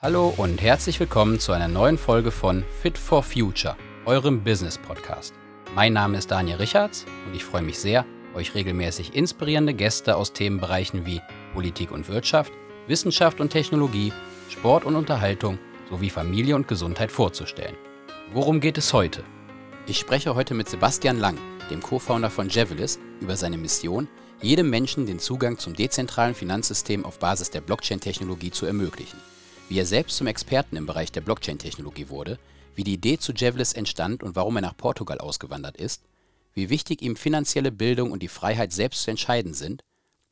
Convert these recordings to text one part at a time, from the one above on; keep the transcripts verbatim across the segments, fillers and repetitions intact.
Hallo und herzlich willkommen zu einer neuen Folge von Fit for Future, eurem Business-Podcast. Mein Name ist Daniel Richards und ich freue mich sehr, euch regelmäßig inspirierende Gäste aus Themenbereichen wie Politik und Wirtschaft, Wissenschaft und Technologie, Sport und Unterhaltung sowie Familie und Gesundheit vorzustellen. Worum geht es heute? Ich spreche heute mit Sebastian Lang, dem Co-Founder von Jevelis, über seine Mission, jedem Menschen den Zugang zum dezentralen Finanzsystem auf Basis der Blockchain-Technologie zu ermöglichen. Wie er selbst zum Experten im Bereich der Blockchain-Technologie wurde, wie die Idee zu Jevelis entstand und warum er nach Portugal ausgewandert ist, wie wichtig ihm finanzielle Bildung und die Freiheit selbst zu entscheiden sind,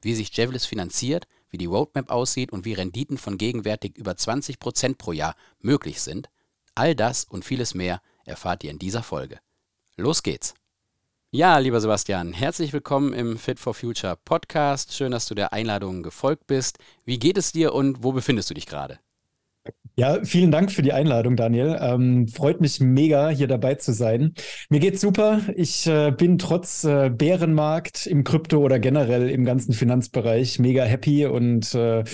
wie sich Jevelis finanziert, wie die Roadmap aussieht und wie Renditen von gegenwärtig über zwanzig Prozent pro Jahr möglich sind. All das und vieles mehr erfahrt ihr in dieser Folge. Los geht's! Ja, lieber Sebastian, herzlich willkommen im Fit for Future Podcast. Schön, dass du der Einladung gefolgt bist. Wie geht es dir und wo befindest du dich gerade? Ja, vielen Dank für die Einladung, Daniel. Ähm, freut mich mega, hier dabei zu sein. Mir geht's super. Ich äh, bin trotz äh, Bärenmarkt im Krypto oder generell im ganzen Finanzbereich mega happy und äh,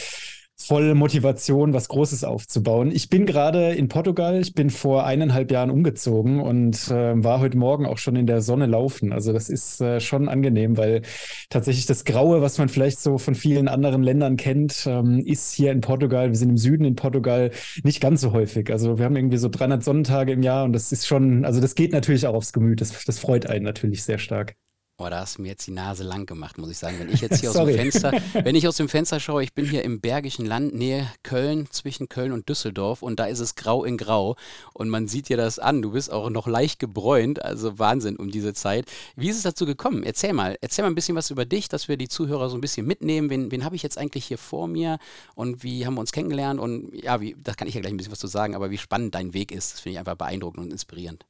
voll Motivation, was Großes aufzubauen. Ich bin gerade in Portugal. Ich bin vor eineinhalb Jahren umgezogen und äh, war heute Morgen auch schon in der Sonne laufen. Also das ist äh, schon angenehm, weil tatsächlich das Graue, was man vielleicht so von vielen anderen Ländern kennt, ähm, ist hier in Portugal. Wir sind im Süden in Portugal nicht ganz so häufig. Also wir haben irgendwie so dreihundert Sonnentage im Jahr und das ist schon, also das geht natürlich auch aufs Gemüt. Das, das freut einen natürlich sehr stark. Boah, da hast du mir jetzt die Nase lang gemacht, muss ich sagen. Wenn ich jetzt hier aus dem Fenster, wenn ich aus dem Fenster schaue, ich bin hier im Bergischen Land, Nähe Köln, zwischen Köln und Düsseldorf und da ist es grau in grau und man sieht dir das an, du bist auch noch leicht gebräunt, also Wahnsinn um diese Zeit. Wie ist es dazu gekommen? Erzähl mal, erzähl mal ein bisschen was über dich, dass wir die Zuhörer so ein bisschen mitnehmen. Wen, wen habe ich jetzt eigentlich hier vor mir und wie haben wir uns kennengelernt und ja, wie, da kann ich ja gleich ein bisschen was zu sagen, aber wie spannend dein Weg ist, das finde ich einfach beeindruckend und inspirierend.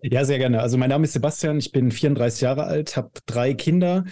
Ja, sehr gerne. Also mein Name ist Sebastian, ich bin vierunddreißig Jahre alt, habe drei Kinder,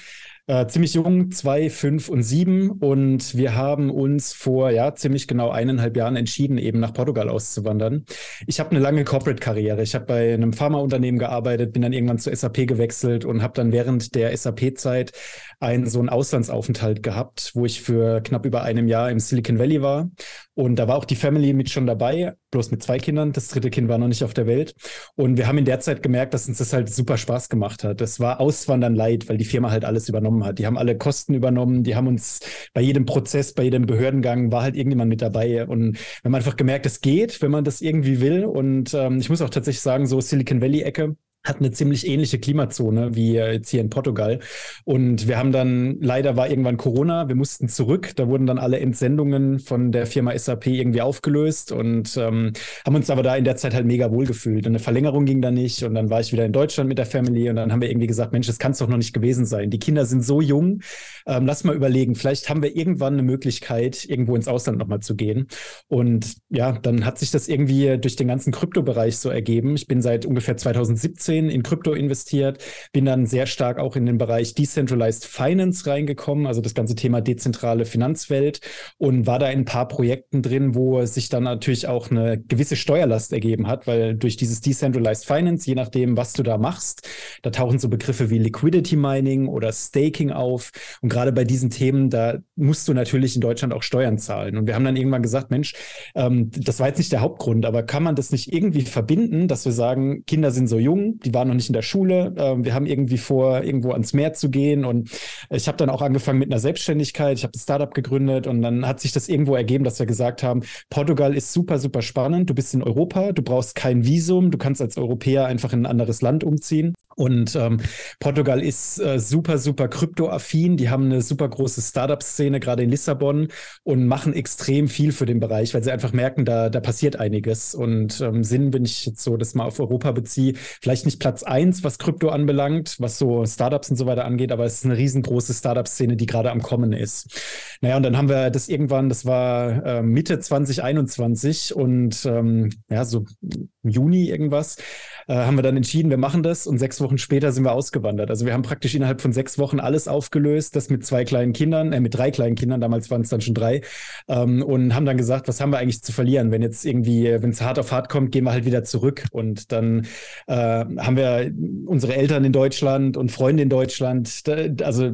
äh, ziemlich jung, zwei, fünf und sieben und wir haben uns vor ja ziemlich genau eineinhalb Jahren entschieden, eben nach Portugal auszuwandern. Ich habe eine lange Corporate-Karriere. Ich habe bei einem Pharmaunternehmen gearbeitet, bin dann irgendwann zu S A P gewechselt und habe dann während der S A P-Zeit einen so einen Auslandsaufenthalt gehabt, wo ich für knapp über einem Jahr im Silicon Valley war. Und da war auch die Family mit schon dabei, bloß mit zwei Kindern. Das dritte Kind war noch nicht auf der Welt. Und wir haben in der Zeit gemerkt, dass uns das halt super Spaß gemacht hat. Das war Auswandern light, weil die Firma halt alles übernommen hat. Die haben alle Kosten übernommen. Die haben uns bei jedem Prozess, bei jedem Behördengang war halt irgendjemand mit dabei. Und wir haben einfach gemerkt, es geht, wenn man das irgendwie will. Und ähm, ich muss auch tatsächlich sagen, so Silicon Valley-Ecke hat eine ziemlich ähnliche Klimazone wie jetzt hier in Portugal. Und wir haben dann, leider war irgendwann Corona, wir mussten zurück. Da wurden dann alle Entsendungen von der Firma S A P irgendwie aufgelöst und ähm, haben uns aber da in der Zeit halt mega wohl gefühlt. Und eine Verlängerung ging da nicht und dann war ich wieder in Deutschland mit der Family und dann haben wir irgendwie gesagt, Mensch, das kann es doch noch nicht gewesen sein. Die Kinder sind so jung, ähm, lass mal überlegen, vielleicht haben wir irgendwann eine Möglichkeit, irgendwo ins Ausland nochmal zu gehen. Und ja, dann hat sich das irgendwie durch den ganzen Kryptobereich so ergeben. Ich bin seit ungefähr zweitausendsiebzehn in Krypto investiert, bin dann sehr stark auch in den Bereich Decentralized Finance reingekommen, also das ganze Thema dezentrale Finanzwelt und war da in ein paar Projekten drin, wo sich dann natürlich auch eine gewisse Steuerlast ergeben hat, weil durch dieses Decentralized Finance, je nachdem, was du da machst, da tauchen so Begriffe wie Liquidity Mining oder Staking auf und gerade bei diesen Themen, da musst du natürlich in Deutschland auch Steuern zahlen und wir haben dann irgendwann gesagt, Mensch, ähm, das war jetzt nicht der Hauptgrund, aber kann man das nicht irgendwie verbinden, dass wir sagen, Kinder sind so jung, die waren noch nicht in der Schule. Wir haben irgendwie vor, irgendwo ans Meer zu gehen. Und ich habe dann auch angefangen mit einer Selbstständigkeit. Ich habe ein Startup gegründet und dann hat sich das irgendwo ergeben, dass wir gesagt haben, Portugal ist super, super spannend. Du bist in Europa, du brauchst kein Visum. Du kannst als Europäer einfach in ein anderes Land umziehen. Und ähm, Portugal ist äh, super, super kryptoaffin. Die haben eine super große Startup-Szene, gerade in Lissabon, und machen extrem viel für den Bereich, weil sie einfach merken, da, da passiert einiges. Und ähm, Sinn, wenn ich jetzt so das mal auf Europa beziehe, vielleicht nicht Platz eins, was Krypto anbelangt, was so Startups und so weiter angeht, aber es ist eine riesengroße Startup-Szene, die gerade am Kommen ist. Naja, und dann haben wir das irgendwann, das war äh, Mitte zweitausendeinundzwanzig und ähm, ja, so im Juni irgendwas, äh, haben wir dann entschieden, wir machen das und sechs Wochen später sind wir ausgewandert. Also wir haben praktisch innerhalb von sechs Wochen alles aufgelöst, das mit zwei kleinen Kindern, äh, mit drei kleinen Kindern, damals waren es dann schon drei, ähm, und haben dann gesagt, was haben wir eigentlich zu verlieren? Wenn jetzt irgendwie, wenn es hart auf hart kommt, gehen wir halt wieder zurück. Und dann äh, haben wir unsere Eltern in Deutschland und Freunde in Deutschland, da, also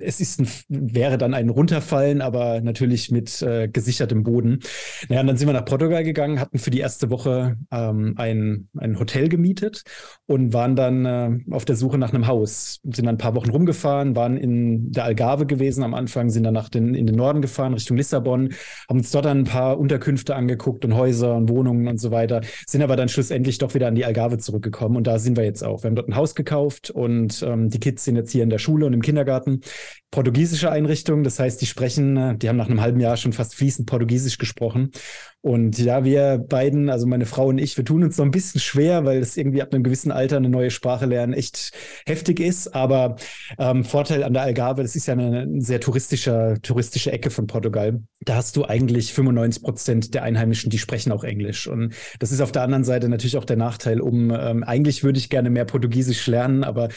es ist ein, wäre dann ein Runterfallen, aber natürlich mit äh, gesichertem Boden. Naja, und dann sind wir nach Portugal gegangen, hatten für die erste Woche ähm, ein, ein Hotel gemietet und waren dann äh, auf der Suche nach einem Haus. Sind dann ein paar Wochen rumgefahren, waren in der Algarve gewesen am Anfang, sind dann nach den, in den Norden gefahren, Richtung Lissabon, haben uns dort dann ein paar Unterkünfte angeguckt und Häuser und Wohnungen und so weiter, sind aber dann schlussendlich doch wieder an die Algarve zurückgekommen und da sind wir jetzt auch. Wir haben dort ein Haus gekauft und ähm, die Kids sind jetzt hier in der Schule und im Kindergarten. Portugiesische Einrichtung, das heißt, die sprechen, die haben nach einem halben Jahr schon fast fließend Portugiesisch gesprochen. Und ja, wir beiden, also meine Frau und ich, wir tun uns so ein bisschen schwer, weil es irgendwie ab einem gewissen Alter eine neue Sprache lernen echt heftig ist. Aber ähm, Vorteil an der Algarve, das ist ja eine, eine sehr touristische, touristische Ecke von Portugal. Da hast du eigentlich fünfundneunzig Prozent der Einheimischen, die sprechen auch Englisch. Und das ist auf der anderen Seite natürlich auch der Nachteil, um ähm, eigentlich würde ich gerne mehr Portugiesisch lernen, aber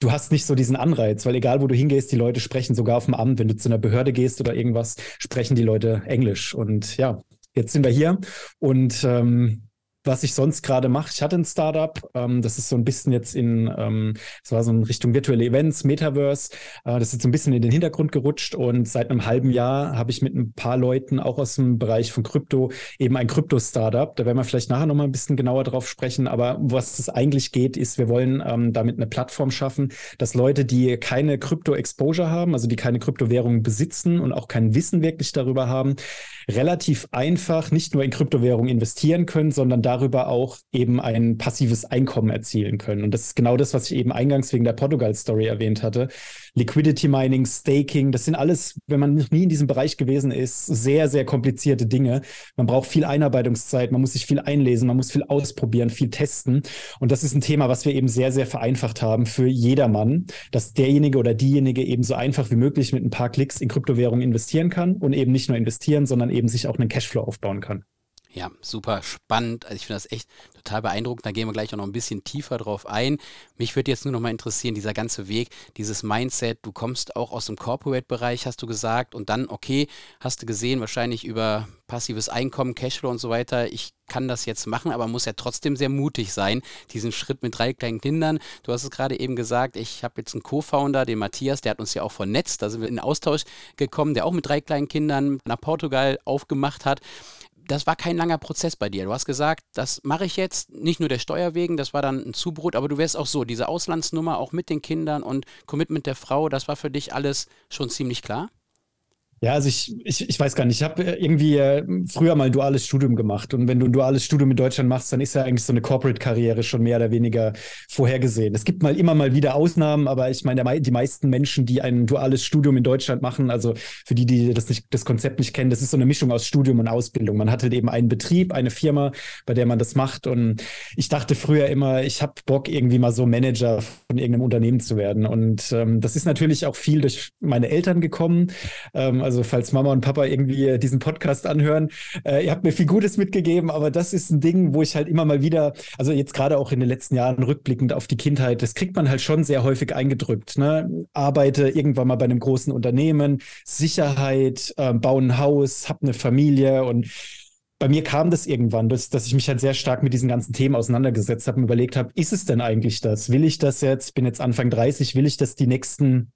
du hast nicht so diesen Anreiz, weil egal, wo du hingehst, die Leute sprechen, sogar auf dem Amt, wenn du zu einer Behörde gehst oder irgendwas, sprechen die Leute Englisch. Und ja, jetzt sind wir hier und ähm, was ich sonst gerade mache, ich hatte ein Startup, ähm, das ist so ein bisschen jetzt in, ähm, das war so in Richtung virtuelle Events, Metaverse, äh, das ist so ein bisschen in den Hintergrund gerutscht und seit einem halben Jahr habe ich mit ein paar Leuten auch aus dem Bereich von Krypto eben ein Krypto-Startup, da werden wir vielleicht nachher nochmal ein bisschen genauer drauf sprechen, aber was es eigentlich geht, ist, wir wollen ähm, damit eine Plattform schaffen, dass Leute, die keine Krypto-Exposure haben, also die keine Kryptowährungen besitzen und auch kein Wissen wirklich darüber haben, relativ einfach nicht nur in Kryptowährungen investieren können, sondern darüber auch eben ein passives Einkommen erzielen können. Und das ist genau das, was ich eben eingangs wegen der Portugal-Story erwähnt hatte. Liquidity Mining, Staking, das sind alles, wenn man noch nie in diesem Bereich gewesen ist, sehr, sehr komplizierte Dinge. Man braucht viel Einarbeitungszeit, man muss sich viel einlesen, man muss viel ausprobieren, viel testen. Und das ist ein Thema, was wir eben sehr, sehr vereinfacht haben für jedermann, dass derjenige oder diejenige eben so einfach wie möglich mit ein paar Klicks in Kryptowährungen investieren kann und eben nicht nur investieren, sondern eben sich auch einen Cashflow aufbauen kann. Ja, super spannend. Also ich finde das echt total beeindruckend. Da gehen wir gleich auch noch ein bisschen tiefer drauf ein. Mich würde jetzt nur noch mal interessieren, dieser ganze Weg, dieses Mindset, du kommst auch aus dem Corporate-Bereich, hast du gesagt, und dann, okay, hast du gesehen, wahrscheinlich über passives Einkommen, Cashflow und so weiter, ich kann das jetzt machen, aber muss ja trotzdem sehr mutig sein, diesen Schritt mit drei kleinen Kindern. Du hast es gerade eben gesagt, ich habe jetzt einen Co-Founder, den Matthias, der hat uns ja auch vernetzt, da sind wir in Austausch gekommen, der auch mit drei kleinen Kindern nach Portugal aufgemacht hat. Das war kein langer Prozess bei dir. Du hast gesagt, das mache ich jetzt, nicht nur der Steuer wegen, das war dann ein Zubrot, aber du wärst auch so, diese Auslandsnummer auch mit den Kindern und Commitment der Frau, das war für dich alles schon ziemlich klar? Ja, also ich, ich, ich weiß gar nicht, ich habe irgendwie früher mal ein duales Studium gemacht und wenn du ein duales Studium in Deutschland machst, dann ist ja eigentlich so eine Corporate-Karriere schon mehr oder weniger vorhergesehen. Es gibt mal immer mal wieder Ausnahmen, aber ich meine, die meisten Menschen, die ein duales Studium in Deutschland machen, also für die, die das, nicht, das Konzept nicht kennen, das ist so eine Mischung aus Studium und Ausbildung. Man hat halt eben einen Betrieb, eine Firma, bei der man das macht und ich dachte früher immer, ich habe Bock irgendwie mal so Manager von irgendeinem Unternehmen zu werden und ähm, das ist natürlich auch viel durch meine Eltern gekommen, ähm, also Also falls Mama und Papa irgendwie diesen Podcast anhören, äh, ihr habt mir viel Gutes mitgegeben, aber das ist ein Ding, wo ich halt immer mal wieder, also jetzt gerade auch in den letzten Jahren rückblickend auf die Kindheit, das kriegt man halt schon sehr häufig eingedrückt. Ne? Arbeite irgendwann mal bei einem großen Unternehmen, Sicherheit, äh, baue ein Haus, hab eine Familie und bei mir kam das irgendwann, dass, dass ich mich halt sehr stark mit diesen ganzen Themen auseinandergesetzt habe und überlegt habe, ist es denn eigentlich das? Will ich das jetzt? Ich bin jetzt Anfang dreißig, will ich das die nächsten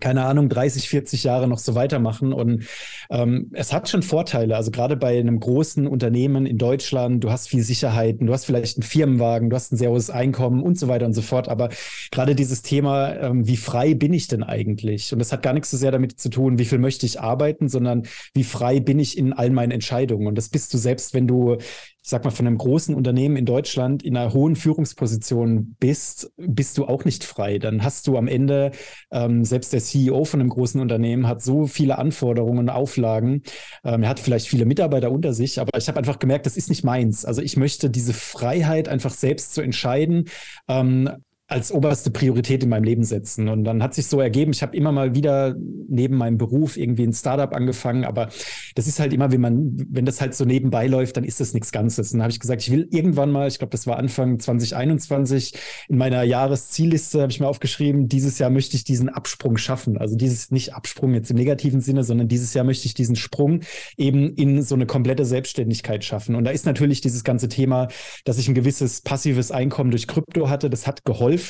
keine Ahnung, dreißig, vierzig Jahre noch so weitermachen und ähm, es hat schon Vorteile, also gerade bei einem großen Unternehmen in Deutschland, du hast viel Sicherheiten, du hast vielleicht einen Firmenwagen, du hast ein sehr hohes Einkommen und so weiter und so fort, aber gerade dieses Thema, ähm, wie frei bin ich denn eigentlich? Und das hat gar nichts so sehr damit zu tun, wie viel möchte ich arbeiten, sondern wie frei bin ich in all meinen Entscheidungen und das bist du selbst, wenn du ich sag mal, von einem großen Unternehmen in Deutschland in einer hohen Führungsposition bist, bist du auch nicht frei. Dann hast du am Ende, ähm, selbst der C E O von einem großen Unternehmen hat so viele Anforderungen und Auflagen. Ähm, er hat vielleicht viele Mitarbeiter unter sich, aber ich habe einfach gemerkt, das ist nicht meins. Also ich möchte diese Freiheit einfach selbst zu entscheiden, ähm, als oberste Priorität in meinem Leben setzen. Und dann hat sich so ergeben, ich habe immer mal wieder neben meinem Beruf irgendwie ein Startup angefangen, aber das ist halt immer, wenn man, wenn das halt so nebenbei läuft, dann ist das nichts Ganzes. Und dann habe ich gesagt, ich will irgendwann mal, ich glaube, das war Anfang zwanzig einundzwanzig, in meiner Jahreszielliste habe ich mir aufgeschrieben, dieses Jahr möchte ich diesen Absprung schaffen. Also dieses, nicht Absprung jetzt im negativen Sinne, sondern dieses Jahr möchte ich diesen Sprung eben in so eine komplette Selbstständigkeit schaffen. Und da ist natürlich dieses ganze Thema, dass ich ein gewisses passives Einkommen durch Krypto hatte, das hat geholfen.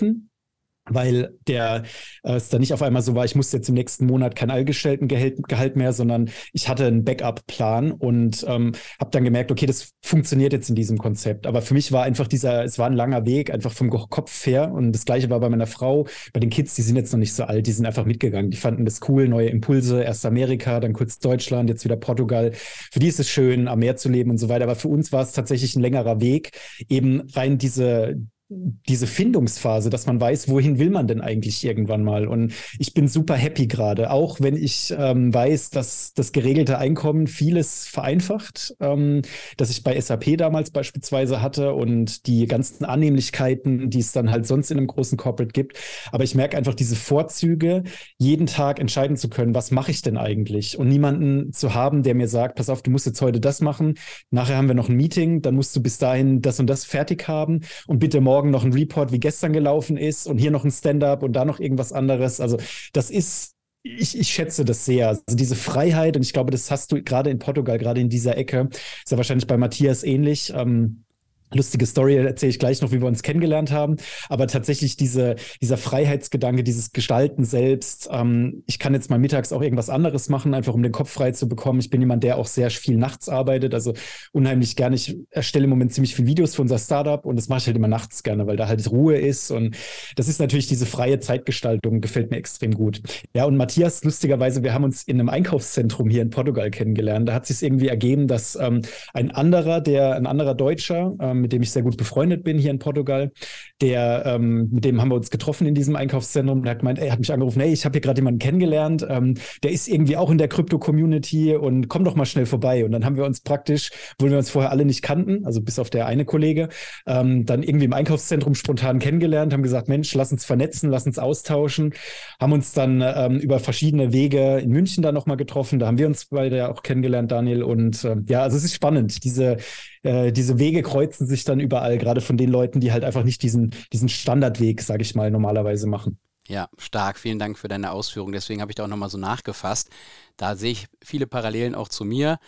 weil der äh, es dann nicht auf einmal so war, ich musste jetzt im nächsten Monat kein Angestelltengehalt Gehalt mehr, sondern ich hatte einen Backup-Plan und ähm, habe dann gemerkt, okay, das funktioniert jetzt in diesem Konzept. Aber für mich war einfach dieser, es war ein langer Weg, einfach vom Kopf her, und das Gleiche war bei meiner Frau, bei den Kids, die sind jetzt noch nicht so alt, die sind einfach mitgegangen, die fanden das cool, neue Impulse, erst Amerika, dann kurz Deutschland, jetzt wieder Portugal. Für die ist es schön, am Meer zu leben und so weiter, aber für uns war es tatsächlich ein längerer Weg, eben rein diese diese Findungsphase, dass man weiß, wohin will man denn eigentlich irgendwann mal. Und ich bin super happy gerade, auch wenn ich ähm, weiß, dass das geregelte Einkommen vieles vereinfacht, ähm, das ich bei S A P damals beispielsweise hatte und die ganzen Annehmlichkeiten, die es dann halt sonst in einem großen Corporate gibt. Aber ich merke einfach diese Vorzüge, jeden Tag entscheiden zu können, was mache ich denn eigentlich? Und niemanden zu haben, der mir sagt, pass auf, du musst jetzt heute das machen, nachher haben wir noch ein Meeting, dann musst du bis dahin das und das fertig haben und bitte morgen noch ein Report, wie gestern gelaufen ist, und hier noch ein Stand-up und da noch irgendwas anderes. Also das ist, ich, ich schätze das sehr. Also diese Freiheit, und ich glaube, das hast du gerade in Portugal, gerade in dieser Ecke, ist ja wahrscheinlich bei Matthias ähnlich. Ähm, lustige Story, erzähle ich gleich noch, wie wir uns kennengelernt haben. Aber tatsächlich diese, dieser Freiheitsgedanke, dieses Gestalten selbst. Ähm, ich kann jetzt mal mittags auch irgendwas anderes machen, einfach um den Kopf frei zu bekommen. Ich bin jemand, der auch sehr viel nachts arbeitet, also unheimlich gerne. Ich erstelle im Moment ziemlich viele Videos für unser Startup und das mache ich halt immer nachts gerne, weil da halt Ruhe ist. Und das ist natürlich diese freie Zeitgestaltung, gefällt mir extrem gut. Ja, und Matthias, lustigerweise, wir haben uns in einem Einkaufszentrum hier in Portugal kennengelernt. Da hat sich irgendwie ergeben, dass ähm, ein anderer, der ein anderer Deutscher, ähm, mit dem ich sehr gut befreundet bin hier in Portugal, der, ähm, mit dem haben wir uns getroffen in diesem Einkaufszentrum. Der hat gemeint, er hat mich angerufen, hey, ich habe hier gerade jemanden kennengelernt, ähm, der ist irgendwie auch in der Krypto-Community und komm doch mal schnell vorbei. Und dann haben wir uns praktisch, obwohl wir uns vorher alle nicht kannten, also bis auf der eine Kollege, ähm, dann irgendwie im Einkaufszentrum spontan kennengelernt, haben gesagt, Mensch, lass uns vernetzen, lass uns austauschen, haben uns dann ähm, über verschiedene Wege in München dann nochmal getroffen. Da haben wir uns beide auch kennengelernt, Daniel. Und ähm, ja, also es ist spannend, diese, äh, diese Wege kreuzen sich dann überall, gerade von den Leuten, die halt einfach nicht diesen, diesen Standardweg, sage ich mal, normalerweise machen. Ja, stark. Vielen Dank für deine Ausführung. Deswegen habe ich da auch nochmal so nachgefasst. Da sehe ich viele Parallelen auch zu mir.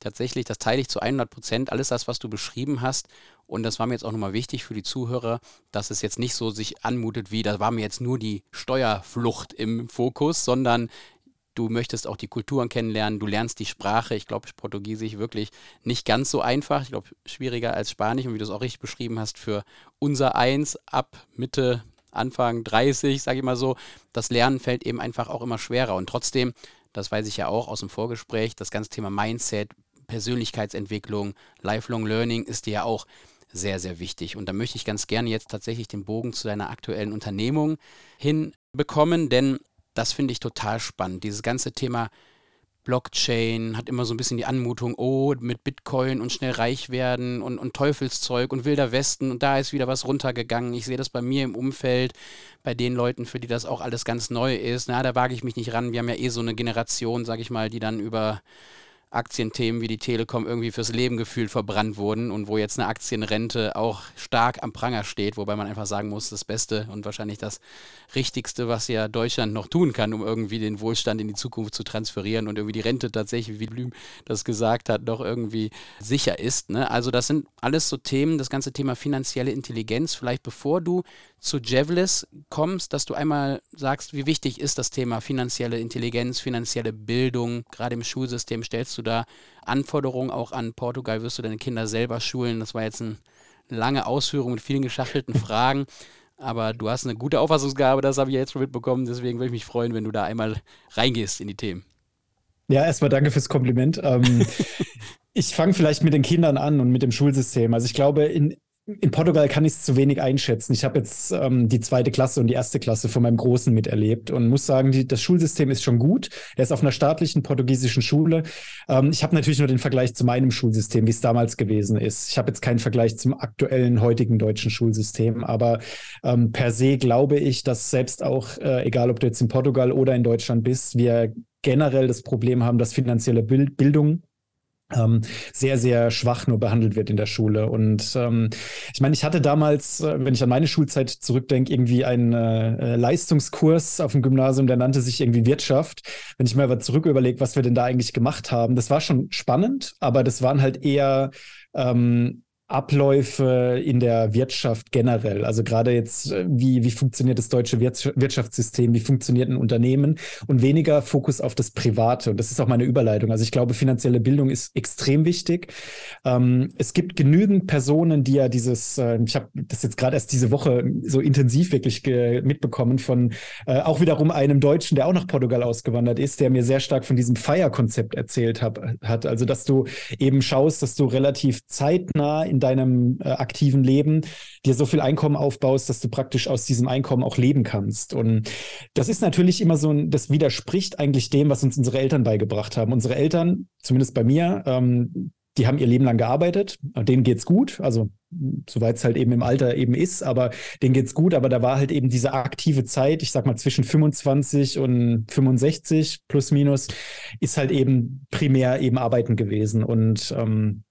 Tatsächlich, das teile ich zu hundert Prozent. Alles das, was du beschrieben hast. Und das war mir jetzt auch nochmal wichtig für die Zuhörer, dass es jetzt nicht so sich anmutet wie, da war mir jetzt nur die Steuerflucht im Fokus, sondern du möchtest auch die Kulturen kennenlernen, du lernst die Sprache. Ich glaube, Portugiesisch wirklich nicht ganz so einfach. Ich glaube, schwieriger als Spanisch. Und wie du es auch richtig beschrieben hast, für unser Eins ab Mitte, Anfang dreißig, sage ich mal so, das Lernen fällt eben einfach auch immer schwerer. Und trotzdem, das weiß ich ja auch aus dem Vorgespräch, das ganze Thema Mindset, Persönlichkeitsentwicklung, Lifelong Learning ist dir ja auch sehr, sehr wichtig. Und da möchte ich ganz gerne jetzt tatsächlich den Bogen zu deiner aktuellen Unternehmung hinbekommen, denn das finde ich total spannend. Dieses ganze Thema Blockchain hat immer so ein bisschen die Anmutung, oh, mit Bitcoin und schnell reich werden und, und Teufelszeug und wilder Westen und da ist wieder was runtergegangen. Ich sehe das bei mir im Umfeld, bei den Leuten, für die das auch alles ganz neu ist. Na, da wage ich mich nicht ran. Wir haben ja eh so eine Generation, sage ich mal, die dann über Aktienthemen wie die Telekom irgendwie fürs Leben gefühlt verbrannt wurden und wo jetzt eine Aktienrente auch stark am Pranger steht, wobei man einfach sagen muss, das Beste und wahrscheinlich das Richtigste, was ja Deutschland noch tun kann, um irgendwie den Wohlstand in die Zukunft zu transferieren und irgendwie die Rente tatsächlich, wie Blüm das gesagt hat, noch irgendwie sicher ist. Ne? Also das sind alles so Themen, das ganze Thema finanzielle Intelligenz. Vielleicht bevor du zu Jevelis kommst, dass du einmal sagst, wie wichtig ist das Thema finanzielle Intelligenz, finanzielle Bildung, gerade im Schulsystem stellst du da Anforderungen auch an Portugal, wirst du deine Kinder selber schulen? Das war jetzt eine lange Ausführung mit vielen geschachtelten Fragen, aber du hast eine gute Auffassungsgabe, das habe ich jetzt schon mitbekommen, deswegen würde ich mich freuen, wenn du da einmal reingehst in die Themen. Ja, erstmal danke fürs Kompliment. Ähm, ich fange vielleicht mit den Kindern an und mit dem Schulsystem. Also ich glaube, in In Portugal kann ich es zu wenig einschätzen. Ich habe jetzt ähm, die zweite Klasse und die erste Klasse von meinem Großen miterlebt und muss sagen, die, das Schulsystem ist schon gut. Er ist auf einer staatlichen portugiesischen Schule. Ähm, ich habe natürlich nur den Vergleich zu meinem Schulsystem, wie es damals gewesen ist. Ich habe jetzt keinen Vergleich zum aktuellen, heutigen deutschen Schulsystem, aber ähm, per se glaube ich, dass selbst auch, äh, egal ob du jetzt in Portugal oder in Deutschland bist, wir generell das Problem haben, dass finanzielle Bild- Bildung sehr, sehr schwach nur behandelt wird in der Schule. Und ähm, ich meine, ich hatte damals, wenn ich an meine Schulzeit zurückdenke, irgendwie einen äh, Leistungskurs auf dem Gymnasium, der nannte sich irgendwie Wirtschaft. Wenn ich mir aber zurück überlege, was wir denn da eigentlich gemacht haben, das war schon spannend, aber das waren halt eher Ähm, Abläufe in der Wirtschaft generell, also gerade jetzt, wie, wie funktioniert das deutsche Wirtschaftssystem, wie funktioniert ein Unternehmen und weniger Fokus auf das Private. Und das ist auch meine Überleitung. Also ich glaube, finanzielle Bildung ist extrem wichtig. Ähm, es gibt genügend Personen, die ja dieses, äh, ich habe das jetzt gerade erst diese Woche so intensiv wirklich ge- mitbekommen von äh, auch wiederum einem Deutschen, der auch nach Portugal ausgewandert ist, der mir sehr stark von diesem F I R E-Konzept erzählt hab, hat. Also dass du eben schaust, dass du relativ zeitnah in deinem äh, aktiven Leben dir so viel Einkommen aufbaust, dass du praktisch aus diesem Einkommen auch leben kannst. Und das ist natürlich immer so, ein, das widerspricht eigentlich dem, was uns unsere Eltern beigebracht haben. Unsere Eltern, zumindest bei mir, ähm, die haben ihr Leben lang gearbeitet, denen geht's gut, also soweit es halt eben im Alter eben ist, aber denen geht's gut, aber da war halt eben diese aktive Zeit, ich sag mal zwischen fünfundzwanzig und fünfundsechzig plus minus, ist halt eben primär eben arbeiten gewesen und ähm,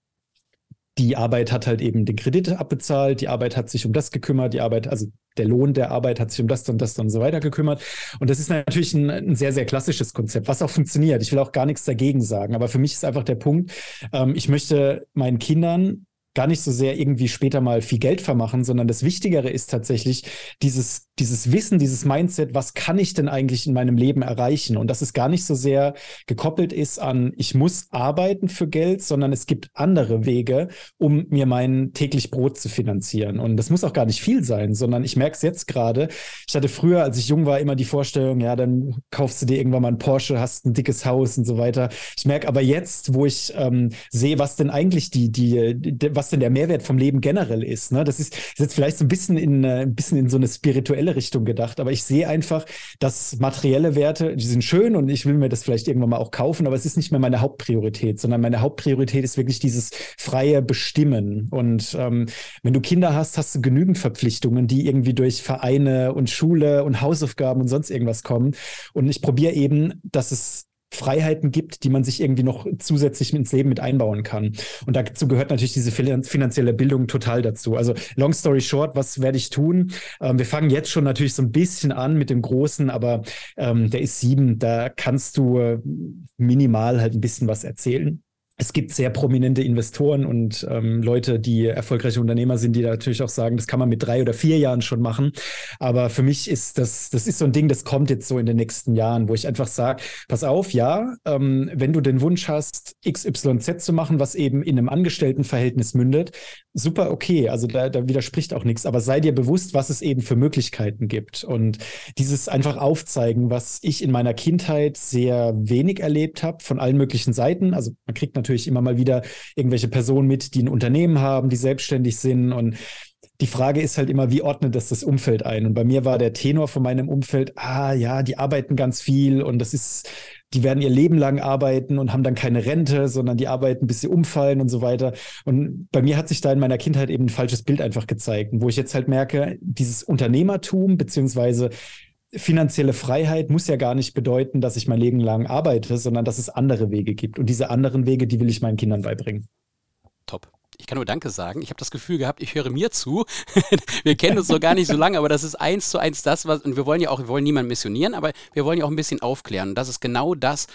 die Arbeit hat halt eben den Kredit abbezahlt, die Arbeit hat sich um das gekümmert, die Arbeit, also der Lohn der Arbeit hat sich um das und das und so weiter gekümmert. Und das ist natürlich ein, ein sehr, sehr klassisches Konzept, was auch funktioniert. Ich will auch gar nichts dagegen sagen, aber für mich ist einfach der Punkt, ähm, ich möchte meinen Kindern gar nicht so sehr irgendwie später mal viel Geld vermachen, sondern das Wichtigere ist tatsächlich dieses, dieses Wissen, dieses Mindset, was kann ich denn eigentlich in meinem Leben erreichen? Und dass es gar nicht so sehr gekoppelt ist an, ich muss arbeiten für Geld, sondern es gibt andere Wege, um mir mein täglich Brot zu finanzieren. Und das muss auch gar nicht viel sein, sondern ich merke es jetzt gerade. Ich hatte früher, als ich jung war, immer die Vorstellung, ja, dann kaufst du dir irgendwann mal einen Porsche, hast ein dickes Haus und so weiter. Ich merke aber jetzt, wo ich ähm, sehe, was denn eigentlich die, die, die was denn der Mehrwert vom Leben generell ist. Ne? Das ist, ist jetzt vielleicht so ein bisschen in, ein bisschen in so eine spirituelle Richtung gedacht, aber ich sehe einfach, dass materielle Werte, die sind schön und ich will mir das vielleicht irgendwann mal auch kaufen, aber es ist nicht mehr meine Hauptpriorität, sondern meine Hauptpriorität ist wirklich dieses freie Bestimmen. Und ähm, wenn du Kinder hast, hast du genügend Verpflichtungen, die irgendwie durch Vereine und Schule und Hausaufgaben und sonst irgendwas kommen. Und ich probiere eben, dass es Freiheiten gibt, die man sich irgendwie noch zusätzlich ins Leben mit einbauen kann. Und dazu gehört natürlich diese finanzielle Bildung total dazu. Also long story short, was werde ich tun? Ähm, wir fangen jetzt schon natürlich so ein bisschen an mit dem Großen, aber ähm, der ist sieben, da kannst du äh, minimal halt ein bisschen was erzählen. Es gibt sehr prominente Investoren und ähm, Leute, die erfolgreiche Unternehmer sind, die da natürlich auch sagen, das kann man mit drei oder vier Jahren schon machen. Aber für mich ist das, das ist so ein Ding, das kommt jetzt so in den nächsten Jahren, wo ich einfach sage, pass auf, ja, ähm, wenn du den Wunsch hast, X Y Z zu machen, was eben in einem Angestelltenverhältnis mündet, super, okay, also da, da widerspricht auch nichts. Aber sei dir bewusst, was es eben für Möglichkeiten gibt. Und dieses einfach aufzeigen, was ich in meiner Kindheit sehr wenig erlebt habe, von allen möglichen Seiten. Also man kriegt natürlich immer mal wieder irgendwelche Personen mit, die ein Unternehmen haben, die selbstständig sind, und die Frage ist halt immer, wie ordnet das das Umfeld ein? Und bei mir war der Tenor von meinem Umfeld, ah ja, die arbeiten ganz viel und das ist, die werden ihr Leben lang arbeiten und haben dann keine Rente, sondern die arbeiten, bis sie umfallen und so weiter. Und bei mir hat sich da in meiner Kindheit eben ein falsches Bild einfach gezeigt, wo ich jetzt halt merke, dieses Unternehmertum beziehungsweise finanzielle Freiheit muss ja gar nicht bedeuten, dass ich mein Leben lang arbeite, sondern dass es andere Wege gibt. Und diese anderen Wege, die will ich meinen Kindern beibringen. Top. Ich kann nur Danke sagen. Ich habe das Gefühl gehabt, ich höre mir zu. Wir kennen uns noch gar nicht so lange, aber das ist eins zu eins das, was, und wir wollen ja auch, wir wollen niemanden missionieren, aber wir wollen ja auch ein bisschen aufklären. Und das ist genau das,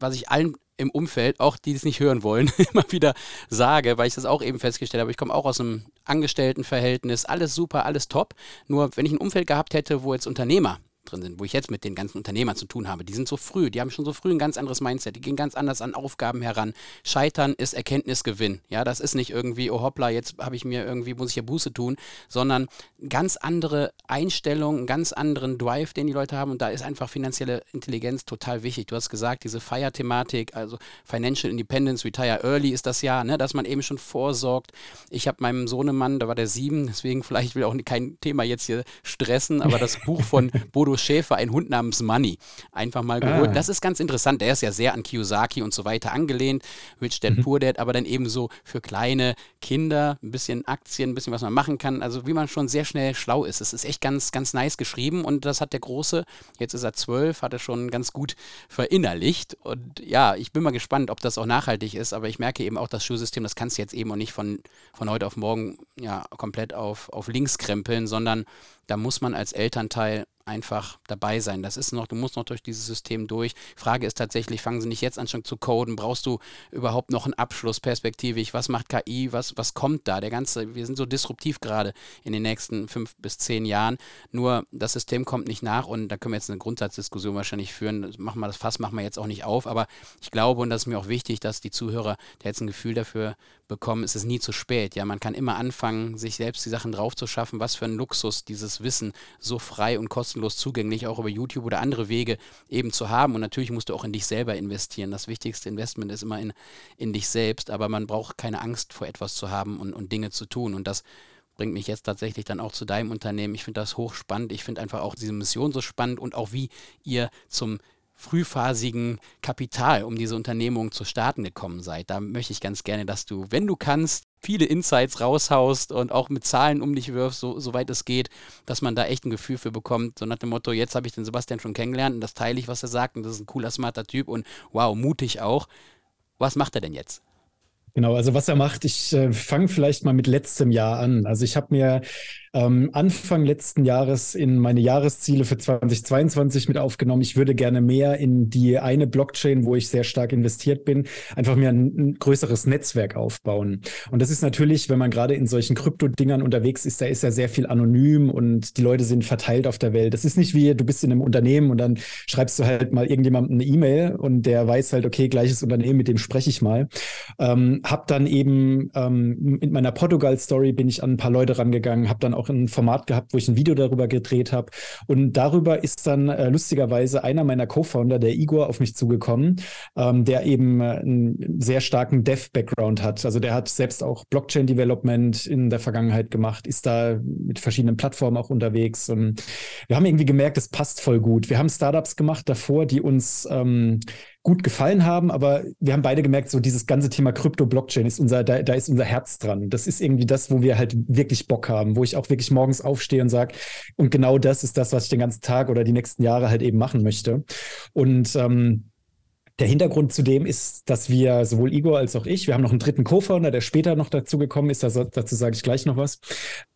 was ich allen im Umfeld, auch die es nicht hören wollen, immer wieder sage, weil ich das auch eben festgestellt habe. Ich komme auch aus einem Angestelltenverhältnis, alles super, alles top. Nur wenn ich ein Umfeld gehabt hätte, wo jetzt Unternehmer drin sind, wo ich jetzt mit den ganzen Unternehmern zu tun habe. Die sind so früh, die haben schon so früh ein ganz anderes Mindset, die gehen ganz anders an Aufgaben heran. Scheitern ist Erkenntnisgewinn. Ja, das ist nicht irgendwie, oh hoppla, jetzt habe ich mir irgendwie, muss ich ja Buße tun, sondern ganz andere Einstellung, einen ganz anderen Drive, den die Leute haben, und da ist einfach finanzielle Intelligenz total wichtig. Du hast gesagt, diese F I R E-Thematik, also Financial Independence, Retire Early ist das ja, ne, dass man eben schon vorsorgt. Ich habe meinem Sohnemann, da war der sieben, deswegen vielleicht will auch kein Thema jetzt hier stressen, aber das Buch von Bodo Schäfer, Ein Hund namens Money, einfach mal geholt. Ah. Das ist ganz interessant. Der ist ja sehr an Kiyosaki und so weiter angelehnt. Rich Dad, mhm. Poor Dad, aber dann eben so für kleine Kinder, ein bisschen Aktien, ein bisschen was man machen kann. Also wie man schon sehr schnell schlau ist. Es ist echt ganz, ganz nice geschrieben, und das hat der Große, jetzt ist er zwölf, hat er schon ganz gut verinnerlicht. Und ja, ich bin mal gespannt, ob das auch nachhaltig ist, aber ich merke eben auch, das Schulsystem, das kannst du jetzt eben auch nicht von, von heute auf morgen ja komplett auf, auf links krempeln, sondern da muss man als Elternteil einfach dabei sein. Das ist noch, du musst noch durch dieses System durch. Frage ist tatsächlich, fangen sie nicht jetzt an schon zu coden? Brauchst du überhaupt noch einen Abschluss perspektivisch? Was macht K I? Was, was kommt da? Der ganze, wir sind so disruptiv gerade in den nächsten fünf bis zehn Jahren. Nur das System kommt nicht nach und da können wir jetzt eine Grundsatzdiskussion wahrscheinlich führen. Machen wir das Fass, machen wir jetzt auch nicht auf. Aber ich glaube, und das ist mir auch wichtig, dass die Zuhörer da jetzt ein Gefühl dafür bekommen, es ist nie zu spät. Ja, man kann immer anfangen, sich selbst die Sachen drauf zu schaffen. Was für ein Luxus, dieses Wissen so frei und kostenlos zugänglich, auch über YouTube oder andere Wege eben zu haben. Und natürlich musst du auch in dich selber investieren. Das wichtigste Investment ist immer in, in dich selbst, aber man braucht keine Angst vor etwas zu haben und, und Dinge zu tun. Und das bringt mich jetzt tatsächlich dann auch zu deinem Unternehmen. Ich finde das hochspannend. Ich finde einfach auch diese Mission so spannend und auch wie ihr zum frühphasigen Kapital, um diese Unternehmung zu starten, gekommen seid. Da möchte ich ganz gerne, dass du, wenn du kannst, viele Insights raushaust und auch mit Zahlen um dich wirfst, so, soweit es geht, dass man da echt ein Gefühl für bekommt, so nach dem Motto, jetzt habe ich den Sebastian schon kennengelernt und das teile ich, was er sagt und das ist ein cooler, smarter Typ und wow, mutig auch. Was macht er denn jetzt? Genau, also was er macht, ich äh, fange vielleicht mal mit letztem Jahr an. Also ich habe mir ähm, Anfang letzten Jahres in meine Jahresziele für zweitausendzweiundzwanzig mit aufgenommen. Ich würde gerne mehr in die eine Blockchain, wo ich sehr stark investiert bin, einfach mir ein, ein größeres Netzwerk aufbauen. Und das ist natürlich, wenn man gerade in solchen Krypto-Dingern unterwegs ist, da ist ja sehr viel anonym und die Leute sind verteilt auf der Welt. Das ist nicht wie, du bist in einem Unternehmen und dann schreibst du halt mal irgendjemandem eine E-Mail und der weiß halt, okay, gleiches Unternehmen, mit dem spreche ich mal. Ähm, Hab dann eben ähm, in meiner Portugal-Story bin ich an ein paar Leute rangegangen, habe dann auch ein Format gehabt, wo ich ein Video darüber gedreht habe. Und darüber ist dann äh, lustigerweise einer meiner Co-Founder, der Igor, auf mich zugekommen, ähm, der eben äh, einen sehr starken Dev-Background hat. Also der hat selbst auch Blockchain-Development in der Vergangenheit gemacht, ist da mit verschiedenen Plattformen auch unterwegs. Und wir haben irgendwie gemerkt, es passt voll gut. Wir haben Startups gemacht davor, die uns ähm, gut gefallen haben, aber wir haben beide gemerkt, so dieses ganze Thema Krypto-Blockchain ist unser, da, da ist unser Herz dran. Das ist irgendwie das, wo wir halt wirklich Bock haben, wo ich auch wirklich morgens aufstehe und sage, und genau das ist das, was ich den ganzen Tag oder die nächsten Jahre halt eben machen möchte. Und ähm, der Hintergrund zu dem ist, dass wir, sowohl Igor als auch ich, wir haben noch einen dritten Co-Founder, der später noch dazu gekommen ist, also dazu sage ich gleich noch was,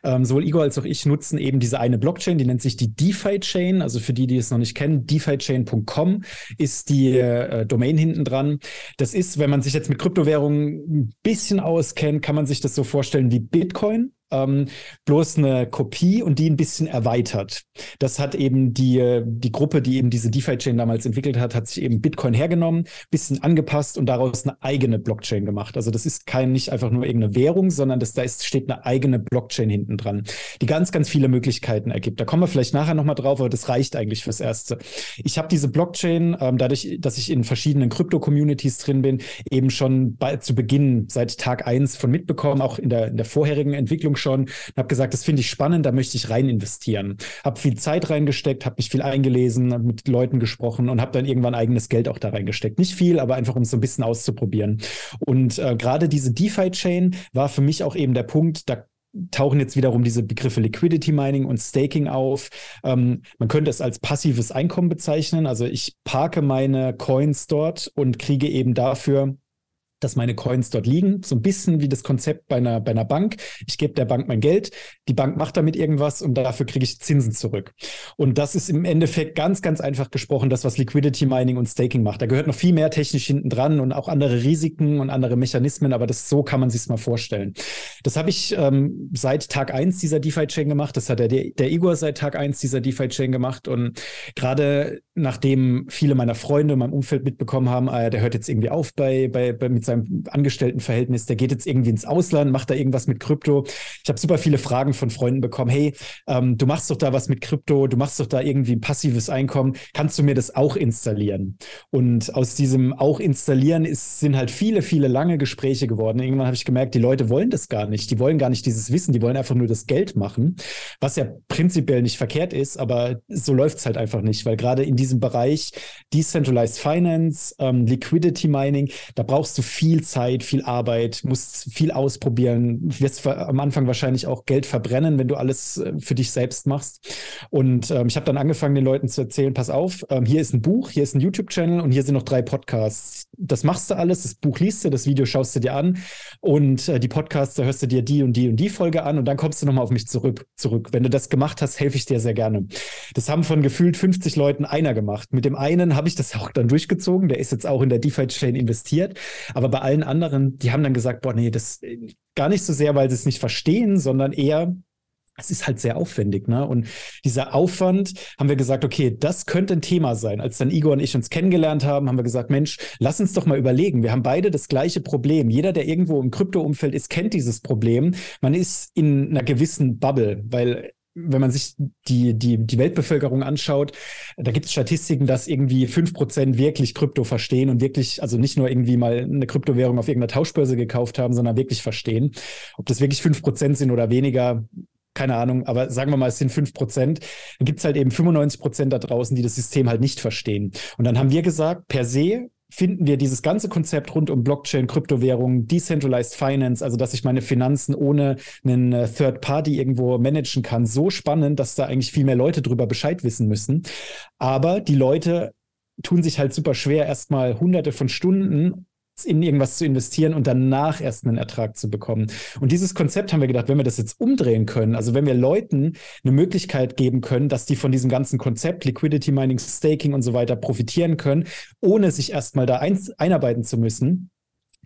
ähm, sowohl Igor als auch ich nutzen eben diese eine Blockchain, die nennt sich die DeFi-Chain, also für die, die es noch nicht kennen, DeFi Chain Punkt com ist die äh, Domain hinten dran. Das ist, wenn man sich jetzt mit Kryptowährungen ein bisschen auskennt, kann man sich das so vorstellen wie Bitcoin. Ähm, bloß eine Kopie und die ein bisschen erweitert. Das hat eben die, die Gruppe, die eben diese DeFi-Chain damals entwickelt hat, hat sich eben Bitcoin hergenommen, bisschen angepasst und daraus eine eigene Blockchain gemacht. Also das ist kein, nicht einfach nur irgendeine Währung, sondern das, da ist, steht eine eigene Blockchain hinten dran, die ganz, ganz viele Möglichkeiten ergibt. Da kommen wir vielleicht nachher nochmal drauf, aber das reicht eigentlich fürs Erste. Ich habe diese Blockchain, ähm, dadurch, dass ich in verschiedenen Krypto-Communities drin bin, eben schon bei, zu Beginn seit Tag eins von mitbekommen, auch in der, in der vorherigen Entwicklung schon und habe gesagt, das finde ich spannend, da möchte ich rein investieren. Habe viel Zeit reingesteckt, habe mich viel eingelesen, habe mit Leuten gesprochen und habe dann irgendwann eigenes Geld auch da reingesteckt. Nicht viel, aber einfach, um es so ein bisschen auszuprobieren. Und äh, gerade diese DeFi-Chain war für mich auch eben der Punkt, da tauchen jetzt wiederum diese Begriffe Liquidity Mining und Staking auf. Ähm, man könnte es als passives Einkommen bezeichnen. Also ich parke meine Coins dort und kriege eben dafür, dass meine Coins dort liegen, so ein bisschen wie das Konzept bei einer, bei einer Bank. Ich gebe der Bank mein Geld, die Bank macht damit irgendwas und dafür kriege ich Zinsen zurück. Und das ist im Endeffekt ganz, ganz einfach gesprochen das, was Liquidity Mining und Staking macht. Da gehört noch viel mehr technisch hinten dran und auch andere Risiken und andere Mechanismen, aber das so kann man sich es mal vorstellen. Das habe ich ähm, seit Tag eins dieser DeFi-Chain gemacht, das hat der, der Igor seit Tag eins dieser DeFi-Chain gemacht und gerade nachdem viele meiner Freunde in meinem Umfeld mitbekommen haben, ah, der hört jetzt irgendwie auf bei, bei, bei mit seinem Angestelltenverhältnis, der geht jetzt irgendwie ins Ausland, macht da irgendwas mit Krypto. Ich habe super viele Fragen von Freunden bekommen. Hey, ähm, du machst doch da was mit Krypto, du machst doch da irgendwie ein passives Einkommen. Kannst du mir das auch installieren? Und aus diesem auch installieren ist, sind halt viele, viele lange Gespräche geworden. Irgendwann habe ich gemerkt, die Leute wollen das gar nicht. Die wollen gar nicht dieses Wissen, die wollen einfach nur das Geld machen, was ja prinzipiell nicht verkehrt ist, aber so läuft es halt einfach nicht, weil gerade in diesem diesem Bereich Decentralized Finance, ähm, Liquidity Mining, da brauchst du viel Zeit, viel Arbeit, musst viel ausprobieren, wirst am Anfang wahrscheinlich auch Geld verbrennen, wenn du alles für dich selbst machst. Und ähm, ich habe dann angefangen, den Leuten zu erzählen, pass auf, ähm, hier ist ein Buch, hier ist ein YouTube-Channel und hier sind noch drei Podcasts. Das machst du alles, das Buch liest du, das Video schaust du dir an und äh, die Podcasts, da hörst du dir die und die und die Folge an und dann kommst du nochmal auf mich zurück. zurück. Wenn du das gemacht hast, helfe ich dir sehr gerne. Das haben von gefühlt fünfzig Leuten einer gemacht. Mit dem einen habe ich das auch dann durchgezogen, der ist jetzt auch in der DeFi-Chain investiert, aber bei allen anderen, die haben dann gesagt, boah, nee, das gar nicht so sehr, weil sie es nicht verstehen, sondern eher, es ist halt sehr aufwendig, ne? Und dieser Aufwand, haben wir gesagt, okay, das könnte ein Thema sein. Als dann Igor und ich uns kennengelernt haben, haben wir gesagt, Mensch, lass uns doch mal überlegen. Wir haben beide das gleiche Problem. Jeder, der irgendwo im Krypto-Umfeld ist, kennt dieses Problem. Man ist in einer gewissen Bubble, weil wenn man sich die, die, die Weltbevölkerung anschaut, da gibt es Statistiken, dass irgendwie fünf Prozent wirklich Krypto verstehen und wirklich, also nicht nur irgendwie mal eine Kryptowährung auf irgendeiner Tauschbörse gekauft haben, sondern wirklich verstehen. Ob das wirklich fünf Prozent sind oder weniger, keine Ahnung, aber sagen wir mal, es sind fünf Prozent. Dann gibt es halt eben fünfundneunzig Prozent da draußen, die das System halt nicht verstehen. Und dann haben wir gesagt, per se finden wir dieses ganze Konzept rund um Blockchain, Kryptowährungen, Decentralized Finance, also dass ich meine Finanzen ohne einen Third Party irgendwo managen kann, so spannend, dass da eigentlich viel mehr Leute drüber Bescheid wissen müssen. Aber die Leute tun sich halt super schwer, erstmal hunderte von Stunden in irgendwas zu investieren und danach erst einen Ertrag zu bekommen. Und dieses Konzept haben wir gedacht, wenn wir das jetzt umdrehen können, also wenn wir Leuten eine Möglichkeit geben können, dass die von diesem ganzen Konzept Liquidity Mining, Staking und so weiter profitieren können, ohne sich erstmal da ein, einarbeiten zu müssen.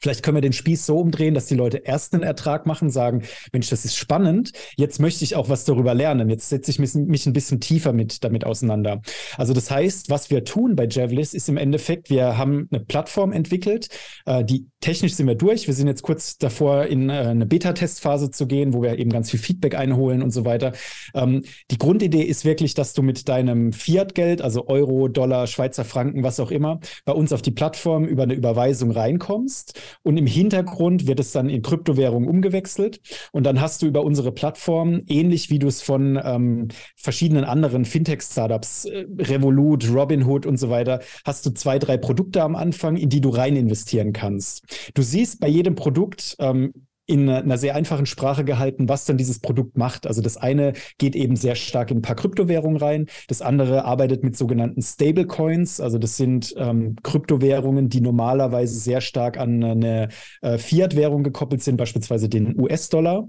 Vielleicht können wir den Spieß so umdrehen, dass die Leute erst einen Ertrag machen, sagen, Mensch, das ist spannend, jetzt möchte ich auch was darüber lernen, jetzt setze ich mich, mich ein bisschen tiefer mit damit auseinander. Also das heißt, was wir tun bei Jevelis ist im Endeffekt, wir haben eine Plattform entwickelt, äh, die technisch sind wir durch, wir sind jetzt kurz davor, in äh, eine Beta-Testphase zu gehen, wo wir eben ganz viel Feedback einholen und so weiter. Ähm, die Grundidee ist wirklich, dass du mit deinem Fiat-Geld, also Euro, Dollar, Schweizer Franken, was auch immer, bei uns auf die Plattform über eine Überweisung reinkommst. Und im Hintergrund wird es dann in Kryptowährungen umgewechselt und dann hast du über unsere Plattform, ähnlich wie du es von ähm, verschiedenen anderen Fintech-Startups, äh, Revolut, Robinhood und so weiter, hast du zwei, drei Produkte am Anfang, in die du rein investieren kannst. Du siehst bei jedem Produkt ähm, in einer sehr einfachen Sprache gehalten, was dann dieses Produkt macht. Also das eine geht eben sehr stark in ein paar Kryptowährungen rein, das andere arbeitet mit sogenannten Stablecoins, also das sind ähm, Kryptowährungen, die normalerweise sehr stark an eine äh, Fiat-Währung gekoppelt sind, beispielsweise den U S-Dollar.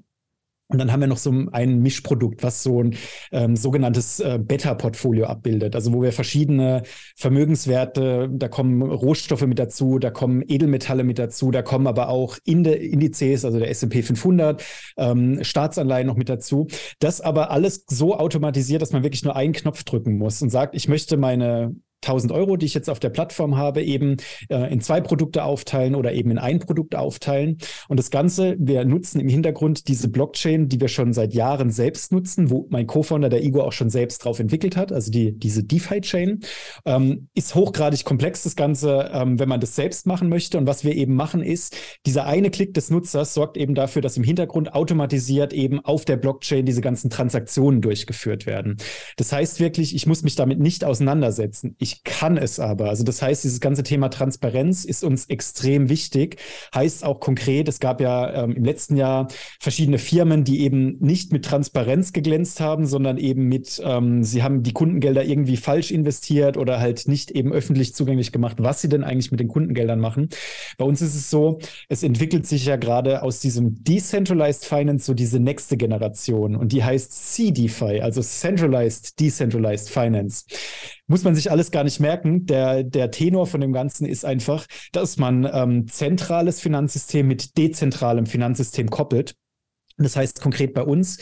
Und dann haben wir noch so ein Mischprodukt, was so ein ähm, sogenanntes äh, Beta-Portfolio abbildet, also wo wir verschiedene Vermögenswerte, da kommen Rohstoffe mit dazu, da kommen Edelmetalle mit dazu, da kommen aber auch Inde- Indizes, also der S und P fünfhundert, ähm, Staatsanleihen noch mit dazu. Das aber alles so automatisiert, dass man wirklich nur einen Knopf drücken muss und sagt, ich möchte meine tausend Euro, die ich jetzt auf der Plattform habe, eben äh, in zwei Produkte aufteilen oder eben in ein Produkt aufteilen. Und das Ganze, wir nutzen im Hintergrund diese Blockchain, die wir schon seit Jahren selbst nutzen, wo mein Co-Founder, der Igor, auch schon selbst drauf entwickelt hat, also die, diese DeFi-Chain. Ähm, ist hochgradig komplex, das Ganze, ähm, wenn man das selbst machen möchte. Und was wir eben machen ist, dieser eine Klick des Nutzers sorgt eben dafür, dass im Hintergrund automatisiert eben auf der Blockchain diese ganzen Transaktionen durchgeführt werden. Das heißt wirklich, ich muss mich damit nicht auseinandersetzen. Ich Ich kann es aber. Also das heißt, dieses ganze Thema Transparenz ist uns extrem wichtig. Heißt auch konkret, es gab ja ähm, im letzten Jahr verschiedene Firmen, die eben nicht mit Transparenz geglänzt haben, sondern eben mit, ähm, sie haben die Kundengelder irgendwie falsch investiert oder halt nicht eben öffentlich zugänglich gemacht, was sie denn eigentlich mit den Kundengeldern machen. Bei uns ist es so, es entwickelt sich ja gerade aus diesem Decentralized Finance so diese nächste Generation und die heißt C-DeFi, also Centralized Decentralized Finance. Muss man sich alles gar nicht merken. Der, der Tenor von dem Ganzen ist einfach, dass man ähm, zentrales Finanzsystem mit dezentralem Finanzsystem koppelt. Das heißt konkret bei uns,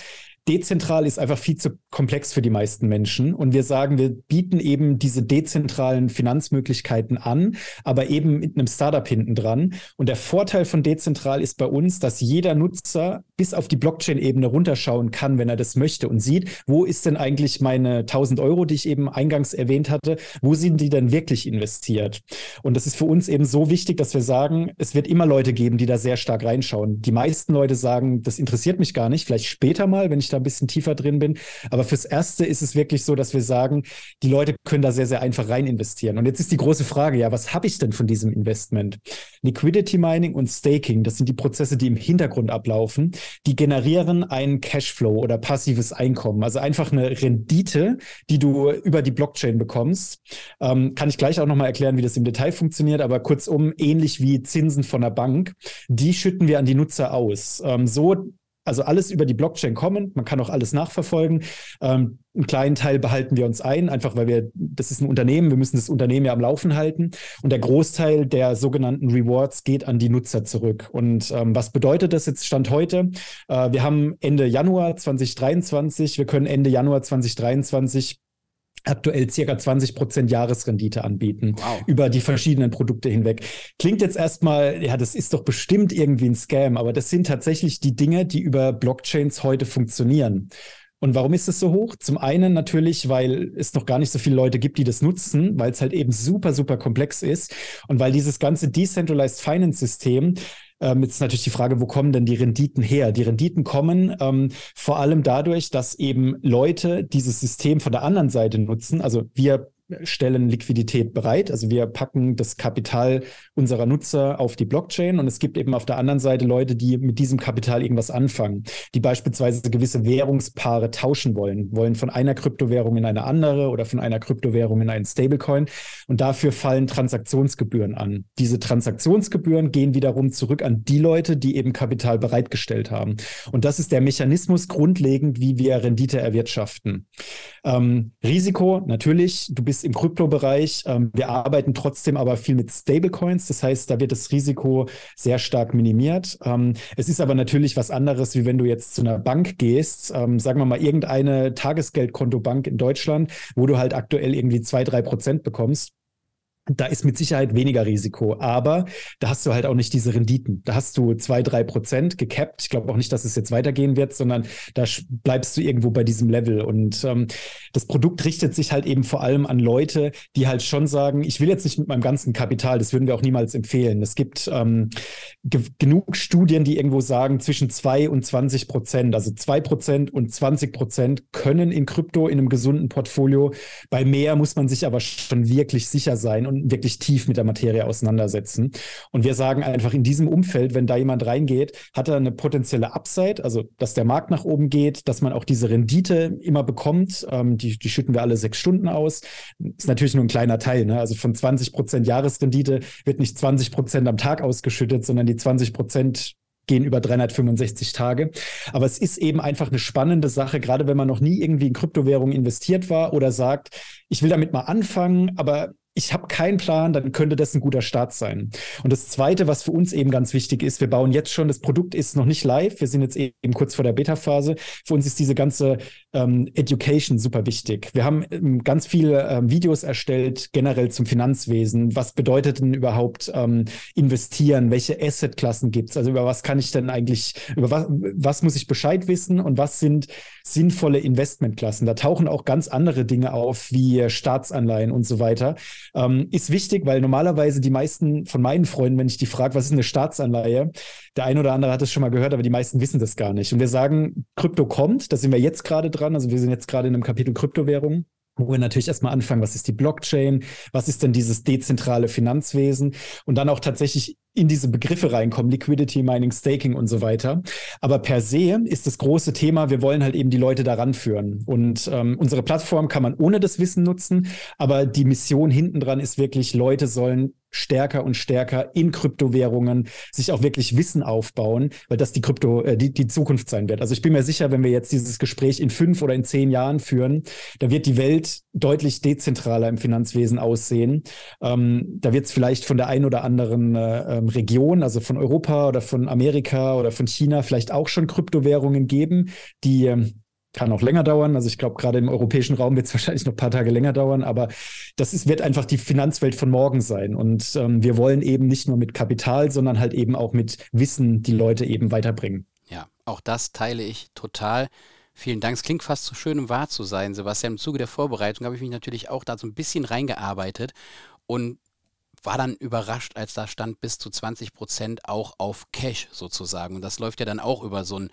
dezentral ist einfach viel zu komplex für die meisten Menschen und wir sagen, wir bieten eben diese dezentralen Finanzmöglichkeiten an, aber eben mit einem Startup hinten dran. Und der Vorteil von dezentral ist bei uns, dass jeder Nutzer bis auf die Blockchain-Ebene runterschauen kann, wenn er das möchte und sieht, wo ist denn eigentlich meine tausend Euro, die ich eben eingangs erwähnt hatte, wo sind die denn wirklich investiert? Und das ist für uns eben so wichtig, dass wir sagen, es wird immer Leute geben, die da sehr stark reinschauen. Die meisten Leute sagen, das interessiert mich gar nicht, vielleicht später mal, wenn ich da ein bisschen tiefer drin bin. Aber fürs Erste ist es wirklich so, dass wir sagen, die Leute können da sehr, sehr einfach rein investieren. Und jetzt ist die große Frage, ja, was habe ich denn von diesem Investment? Liquidity Mining und Staking, das sind die Prozesse, die im Hintergrund ablaufen, die generieren einen Cashflow oder passives Einkommen, also einfach eine Rendite, die du über die Blockchain bekommst. Ähm, kann ich gleich auch nochmal erklären, wie das im Detail funktioniert, aber kurzum, ähnlich wie Zinsen von der Bank, die schütten wir an die Nutzer aus. Ähm, so Also alles über die Blockchain kommen, man kann auch alles nachverfolgen. Ähm, einen kleinen Teil behalten wir uns ein, einfach weil wir, das ist ein Unternehmen, wir müssen das Unternehmen ja am Laufen halten. Und der Großteil der sogenannten Rewards geht an die Nutzer zurück. Und ähm, was bedeutet das jetzt Stand heute? Äh, wir haben Ende Januar zweitausenddreiundzwanzig, wir können Ende Januar zweitausenddreiundzwanzig aktuell circa zwanzig Prozent Jahresrendite anbieten, wow, über die verschiedenen Produkte hinweg. Klingt jetzt erstmal, ja, das ist doch bestimmt irgendwie ein Scam, aber das sind tatsächlich die Dinge, die über Blockchains heute funktionieren. Und warum ist es so hoch? Zum einen natürlich, weil es noch gar nicht so viele Leute gibt, die das nutzen, weil es halt eben super, super komplex ist und weil dieses ganze Decentralized Finance System, ähm, jetzt ist natürlich die Frage, wo kommen denn die Renditen her? Die Renditen kommen ähm, vor allem dadurch, dass eben Leute dieses System von der anderen Seite nutzen, also wir stellen Liquidität bereit. Also wir packen das Kapital unserer Nutzer auf die Blockchain und es gibt eben auf der anderen Seite Leute, die mit diesem Kapital irgendwas anfangen, die beispielsweise gewisse Währungspaare tauschen wollen, wollen von einer Kryptowährung in eine andere oder von einer Kryptowährung in einen Stablecoin und dafür fallen Transaktionsgebühren an. Diese Transaktionsgebühren gehen wiederum zurück an die Leute, die eben Kapital bereitgestellt haben. Und das ist der Mechanismus grundlegend, wie wir Rendite erwirtschaften. Ähm, Risiko, natürlich, du bist im Kryptobereich. Wir arbeiten trotzdem aber viel mit Stablecoins. Das heißt, da wird das Risiko sehr stark minimiert. Es ist aber natürlich was anderes, wie wenn du jetzt zu einer Bank gehst, sagen wir mal irgendeine Tagesgeldkontobank in Deutschland, wo du halt aktuell irgendwie zwei, drei Prozent bekommst. Da ist mit Sicherheit weniger Risiko, aber da hast du halt auch nicht diese Renditen. Da hast du zwei, drei Prozent gekappt. Ich glaube auch nicht, dass es jetzt weitergehen wird, sondern da bleibst du irgendwo bei diesem Level. Und ähm, das Produkt richtet sich halt eben vor allem an Leute, die halt schon sagen, ich will jetzt nicht mit meinem ganzen Kapital, das würden wir auch niemals empfehlen. Es gibt ähm, ge- genug Studien, die irgendwo sagen, zwischen zwei und zwanzig Prozent, also zwei Prozent und zwanzig Prozent können in Krypto, in einem gesunden Portfolio. Bei mehr muss man sich aber schon wirklich sicher sein und wirklich tief mit der Materie auseinandersetzen. Und wir sagen einfach, in diesem Umfeld, wenn da jemand reingeht, hat er eine potenzielle Upside, also dass der Markt nach oben geht, dass man auch diese Rendite immer bekommt. Ähm, die, die schütten wir alle sechs Stunden aus. Ist natürlich nur ein kleiner Teil, ne? Also von zwanzig Prozent Jahresrendite wird nicht zwanzig Prozent am Tag ausgeschüttet, sondern die zwanzig Prozent gehen über dreihundertfünfundsechzig Tage. Aber es ist eben einfach eine spannende Sache, gerade wenn man noch nie irgendwie in Kryptowährungen investiert war oder sagt, ich will damit mal anfangen, aber ich habe keinen Plan, dann könnte das ein guter Start sein. Und das Zweite, was für uns eben ganz wichtig ist, wir bauen jetzt schon, das Produkt ist noch nicht live, wir sind jetzt eben kurz vor der Beta-Phase. Für uns ist diese ganze ähm, Education super wichtig. Wir haben ähm, ganz viele ähm, Videos erstellt, generell zum Finanzwesen. Was bedeutet denn überhaupt ähm, investieren? Welche Asset-Klassen gibt es? Also über was kann ich denn eigentlich, über was, was muss ich Bescheid wissen und was sind sinnvolle Investmentklassen? Da tauchen auch ganz andere Dinge auf, wie Staatsanleihen und so weiter. Ähm, ist wichtig, weil normalerweise die meisten von meinen Freunden, wenn ich die frage, was ist eine Staatsanleihe, der ein oder andere hat es schon mal gehört, aber die meisten wissen das gar nicht. Und wir sagen, Krypto kommt, da sind wir jetzt gerade dran, also wir sind jetzt gerade in einem Kapitel Kryptowährung, wo wir natürlich erstmal anfangen, was ist die Blockchain, was ist denn dieses dezentrale Finanzwesen und dann auch tatsächlich in diese Begriffe reinkommen, Liquidity, Mining, Staking und so weiter. Aber per se ist das große Thema, wir wollen halt eben die Leute daran führen. Und ähm, unsere Plattform kann man ohne das Wissen nutzen, aber die Mission hinten dran ist wirklich, Leute sollen stärker und stärker in Kryptowährungen sich auch wirklich Wissen aufbauen, weil das die Krypto, äh, die, die Zukunft sein wird. Also ich bin mir sicher, wenn wir jetzt dieses Gespräch in fünf oder in zehn Jahren führen, da wird die Welt deutlich dezentraler im Finanzwesen aussehen. Ähm, da wird es vielleicht von der einen oder anderen äh, Region, also von Europa oder von Amerika oder von China vielleicht auch schon Kryptowährungen geben, die kann auch länger dauern. Also ich glaube, gerade im europäischen Raum wird es wahrscheinlich noch ein paar Tage länger dauern, aber das ist, wird einfach die Finanzwelt von morgen sein. Und ähm, wir wollen eben nicht nur mit Kapital, sondern halt eben auch mit Wissen die Leute eben weiterbringen. Ja, Auch das teile ich total. Vielen Dank. Es klingt fast zu schön, um wahr zu sein, Sebastian. Im Zuge der Vorbereitung habe ich mich natürlich auch da so ein bisschen reingearbeitet und war dann überrascht, als da stand bis zu zwanzig Prozent auch auf Cash sozusagen. Und das läuft ja dann auch über so ein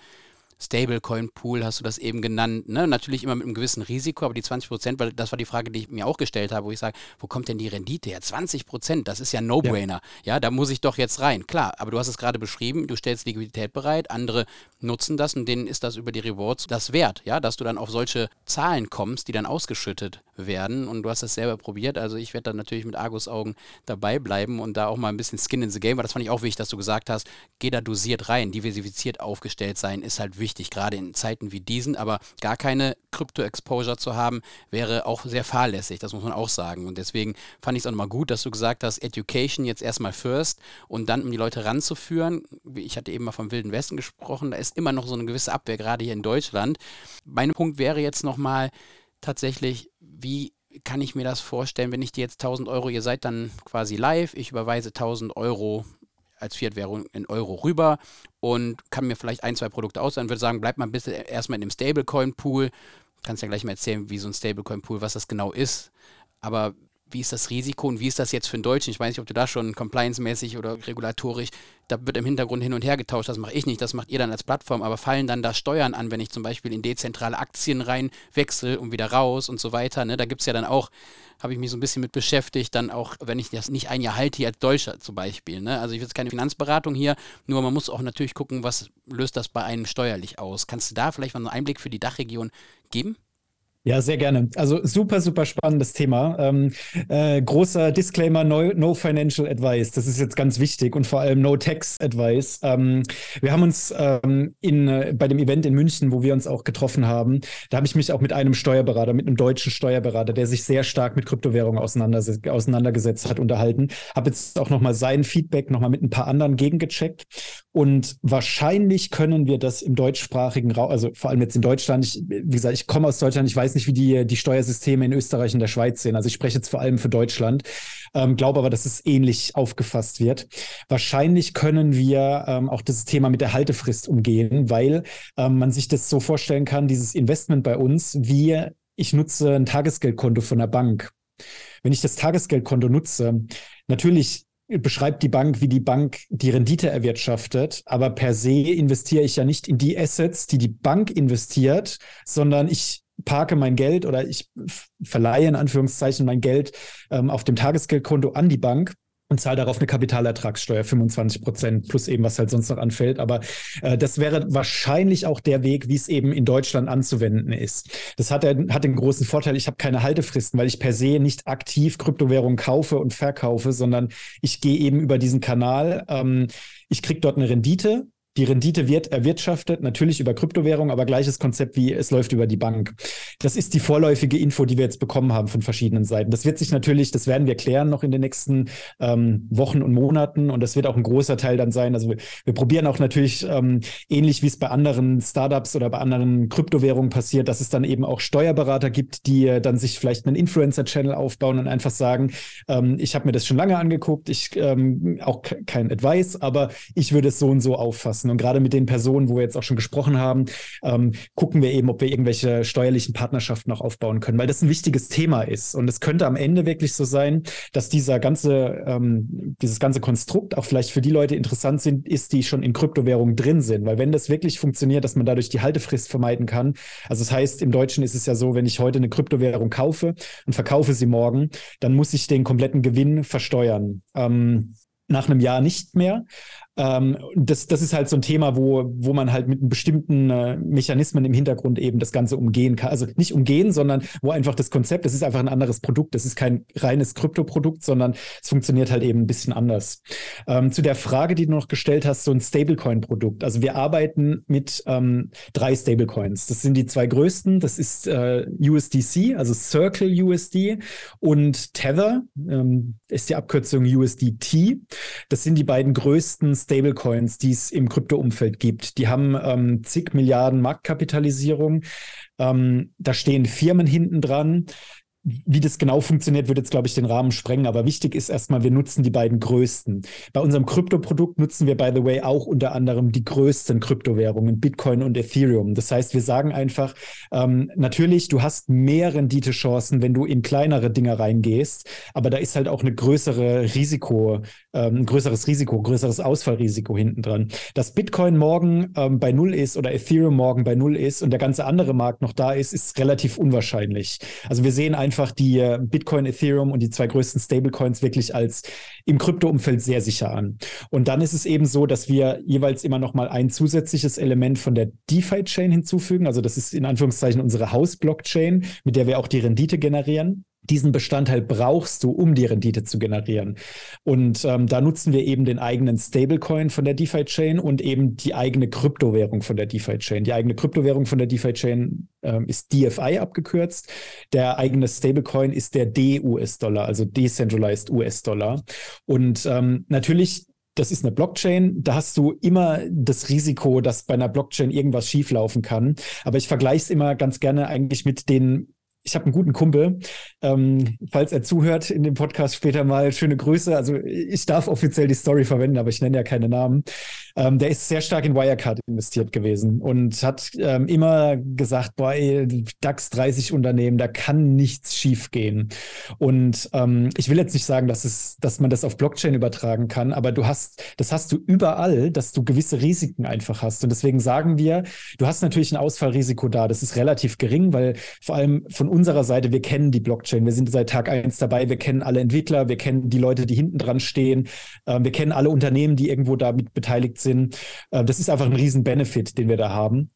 Stablecoin-Pool, hast du das eben genannt, ne? Natürlich immer mit einem gewissen Risiko, aber die zwanzig Prozent, weil das war die Frage, die ich mir auch gestellt habe, wo ich sage, wo kommt denn die Rendite her? zwanzig Prozent, das ist ja No-Brainer. Ja. ja, da muss ich doch jetzt rein. Klar, aber du hast es gerade beschrieben, du stellst Liquidität bereit, andere nutzen das und denen ist das über die Rewards das wert, ja, dass du dann auf solche Zahlen kommst, die dann ausgeschüttet werden und du hast das selber probiert, also ich werde dann natürlich mit Argusaugen dabei bleiben und da auch mal ein bisschen Skin in the Game, weil das fand ich auch wichtig, dass du gesagt hast, geh da dosiert rein, diversifiziert aufgestellt sein, ist halt wichtig. Wichtig, gerade in Zeiten wie diesen, aber gar keine Krypto-Exposure zu haben, wäre auch sehr fahrlässig, das muss man auch sagen. Und deswegen fand ich es auch nochmal gut, dass du gesagt hast, Education jetzt erstmal first und dann, um die Leute ranzuführen, ich hatte eben mal vom Wilden Westen gesprochen, da ist immer noch so eine gewisse Abwehr, gerade hier in Deutschland. Mein Punkt wäre jetzt nochmal tatsächlich, wie kann ich mir das vorstellen, wenn ich dir jetzt tausend Euro, ihr seid dann quasi live, ich überweise tausend Euro als Fiat-Währung in Euro rüber und kann mir vielleicht ein, zwei Produkte ausleihen und würde sagen, bleib mal ein bisschen erstmal in dem Stablecoin-Pool. Kannst ja gleich mal erzählen, wie so ein Stablecoin-Pool, was das genau ist. Aber wie ist das Risiko und wie ist das jetzt für einen Deutschen? Ich weiß nicht, ob du da schon compliance-mäßig oder regulatorisch, da wird im Hintergrund hin und her getauscht, das mache ich nicht, das macht ihr dann als Plattform, aber fallen dann da Steuern an, wenn ich zum Beispiel in dezentrale Aktien rein wechsle und wieder raus und so weiter, ne? Da gibt es ja dann auch, habe ich mich so ein bisschen mit beschäftigt, dann auch, wenn ich das nicht ein Jahr halte hier als Deutscher zum Beispiel, ne? Also ich will jetzt keine Finanzberatung hier, nur man muss auch natürlich gucken, was löst das bei einem steuerlich aus. Kannst du da vielleicht mal einen Einblick für die D A C H-Region geben? Ja, sehr gerne. Also super, super spannendes Thema. Ähm, äh, großer Disclaimer, no, no financial advice. Das ist jetzt ganz wichtig und vor allem no tax advice. Ähm, wir haben uns ähm, in, äh, bei dem Event in München, wo wir uns auch getroffen haben, da habe ich mich auch mit einem Steuerberater, mit einem deutschen Steuerberater, der sich sehr stark mit Kryptowährungen auseinanderges- auseinandergesetzt hat, unterhalten. Habe jetzt auch nochmal sein Feedback nochmal mit ein paar anderen gegengecheckt. Und wahrscheinlich können wir das im deutschsprachigen Raum, also vor allem jetzt in Deutschland, ich, wie gesagt, ich komme aus Deutschland, ich weiß nicht, wie die, die Steuersysteme in Österreich und der Schweiz sind. Also ich spreche jetzt vor allem für Deutschland, ähm, glaube aber, dass es ähnlich aufgefasst wird. Wahrscheinlich können wir ähm, auch das Thema mit der Haltefrist umgehen, weil ähm, man sich das so vorstellen kann, dieses Investment bei uns, wie ich nutze ein Tagesgeldkonto von der Bank. Wenn ich das Tagesgeldkonto nutze, natürlich beschreibt die Bank, wie die Bank die Rendite erwirtschaftet, aber per se investiere ich ja nicht in die Assets, die die Bank investiert, sondern ich parke mein Geld oder ich verleihe in Anführungszeichen mein Geld ähm, auf dem Tagesgeldkonto an die Bank und zahle darauf eine Kapitalertragssteuer, fünfundzwanzig Prozent plus eben, was halt sonst noch anfällt. Aber äh, das wäre wahrscheinlich auch der Weg, wie es eben in Deutschland anzuwenden ist. Das hat, hat den großen Vorteil, ich habe keine Haltefristen, weil ich per se nicht aktiv Kryptowährungen kaufe und verkaufe, sondern ich gehe eben über diesen Kanal, ähm, ich kriege dort eine Rendite. Die Rendite wird erwirtschaftet, natürlich über Kryptowährung, aber gleiches Konzept wie es läuft über die Bank. Das ist die vorläufige Info, die wir jetzt bekommen haben von verschiedenen Seiten. Das wird sich natürlich, das werden wir klären noch in den nächsten ähm, Wochen und Monaten und das wird auch ein großer Teil dann sein. Also wir, wir probieren auch natürlich ähm, ähnlich wie es bei anderen Startups oder bei anderen Kryptowährungen passiert, dass es dann eben auch Steuerberater gibt, die dann sich vielleicht einen Influencer-Channel aufbauen und einfach sagen, ähm, ich habe mir das schon lange angeguckt, ich ähm, auch k- kein Advice, aber ich würde es so und so auffassen. Und gerade mit den Personen, wo wir jetzt auch schon gesprochen haben, ähm, gucken wir eben, ob wir irgendwelche steuerlichen Partnerschaften auch aufbauen können, weil das ein wichtiges Thema ist. Und es könnte am Ende wirklich so sein, dass dieser ganze, ähm, dieses ganze Konstrukt auch vielleicht für die Leute interessant sind, ist, die schon in Kryptowährungen drin sind. Weil wenn das wirklich funktioniert, dass man dadurch die Haltefrist vermeiden kann, also das heißt, im Deutschen ist es ja so, wenn ich heute eine Kryptowährung kaufe und verkaufe sie morgen, dann muss ich den kompletten Gewinn versteuern. Ähm, nach einem Jahr nicht mehr. Das, das ist halt so ein Thema, wo, wo man halt mit bestimmten Mechanismen im Hintergrund eben das Ganze umgehen kann. Also nicht umgehen, sondern wo einfach das Konzept, das ist einfach ein anderes Produkt. Das ist kein reines Kryptoprodukt, sondern es funktioniert halt eben ein bisschen anders. Ähm, zu der Frage, die du noch gestellt hast, so ein Stablecoin-Produkt. Also wir arbeiten mit ähm, drei Stablecoins. Das sind die zwei größten. Das ist äh, U S D C, also Circle U S D und Tether, ähm, ist die Abkürzung U S D T. Das sind die beiden größten Stablecoins, die es im Krypto-Umfeld gibt. Die haben ähm, zig Milliarden Marktkapitalisierung. Ähm, da stehen Firmen hinten dran. Wie das genau funktioniert, wird jetzt, glaube ich, den Rahmen sprengen. Aber wichtig ist erstmal, wir nutzen die beiden größten. Bei unserem Kryptoprodukt nutzen wir, by the way, auch unter anderem die größten Kryptowährungen, Bitcoin und Ethereum. Das heißt, wir sagen einfach, ähm, natürlich, du hast mehr Renditechancen, wenn du in kleinere Dinger reingehst. Aber da ist halt auch eine größere Risiko, ähm, ein größeres Risiko, größeres Ausfallrisiko hinten dran. Dass Bitcoin morgen ähm, bei Null ist oder Ethereum morgen bei Null ist und der ganze andere Markt noch da ist, ist relativ unwahrscheinlich. Also wir sehen einfach, einfach die Bitcoin, Ethereum und die zwei größten Stablecoins wirklich als im Krypto-Umfeld sehr sicher an. Und dann ist es eben so, dass wir jeweils immer noch mal ein zusätzliches Element von der DeFi-Chain hinzufügen. Also das ist in Anführungszeichen unsere Haus-Blockchain, mit der wir auch die Rendite generieren. Diesen Bestandteil brauchst du, um die Rendite zu generieren. Und ähm, da nutzen wir eben den eigenen Stablecoin von der DeFi-Chain und eben die eigene Kryptowährung von der DeFi-Chain. Die eigene Kryptowährung von der DeFi-Chain ähm, ist D F I abgekürzt. Der eigene Stablecoin ist der D U S-Dollar, also Decentralized U S-Dollar. Und ähm, natürlich, das ist eine Blockchain, da hast du immer das Risiko, dass bei einer Blockchain irgendwas schieflaufen kann. Aber ich vergleiche es immer ganz gerne eigentlich mit den Ich habe einen guten Kumpel, ähm, falls er zuhört in dem Podcast später mal, schöne Grüße. Also ich darf offiziell die Story verwenden, aber ich nenne ja keine Namen. Ähm, der ist sehr stark in Wirecard investiert gewesen und hat ähm, immer gesagt, boah, ey, DAX dreißig Unternehmen, da kann nichts schief gehen. Und ähm, ich will jetzt nicht sagen, dass, es, dass man das auf Blockchain übertragen kann, aber du hast, das hast du überall, dass du gewisse Risiken einfach hast. Und deswegen sagen wir, du hast natürlich ein Ausfallrisiko da. Das ist relativ gering, weil vor allem von uns unserer Seite, wir kennen die Blockchain, wir sind seit Tag eins dabei, wir kennen alle Entwickler, wir kennen die Leute, die hinten dran stehen, äh, wir kennen alle Unternehmen, die irgendwo damit beteiligt sind. Äh, das ist einfach ein riesen Benefit, den wir da haben.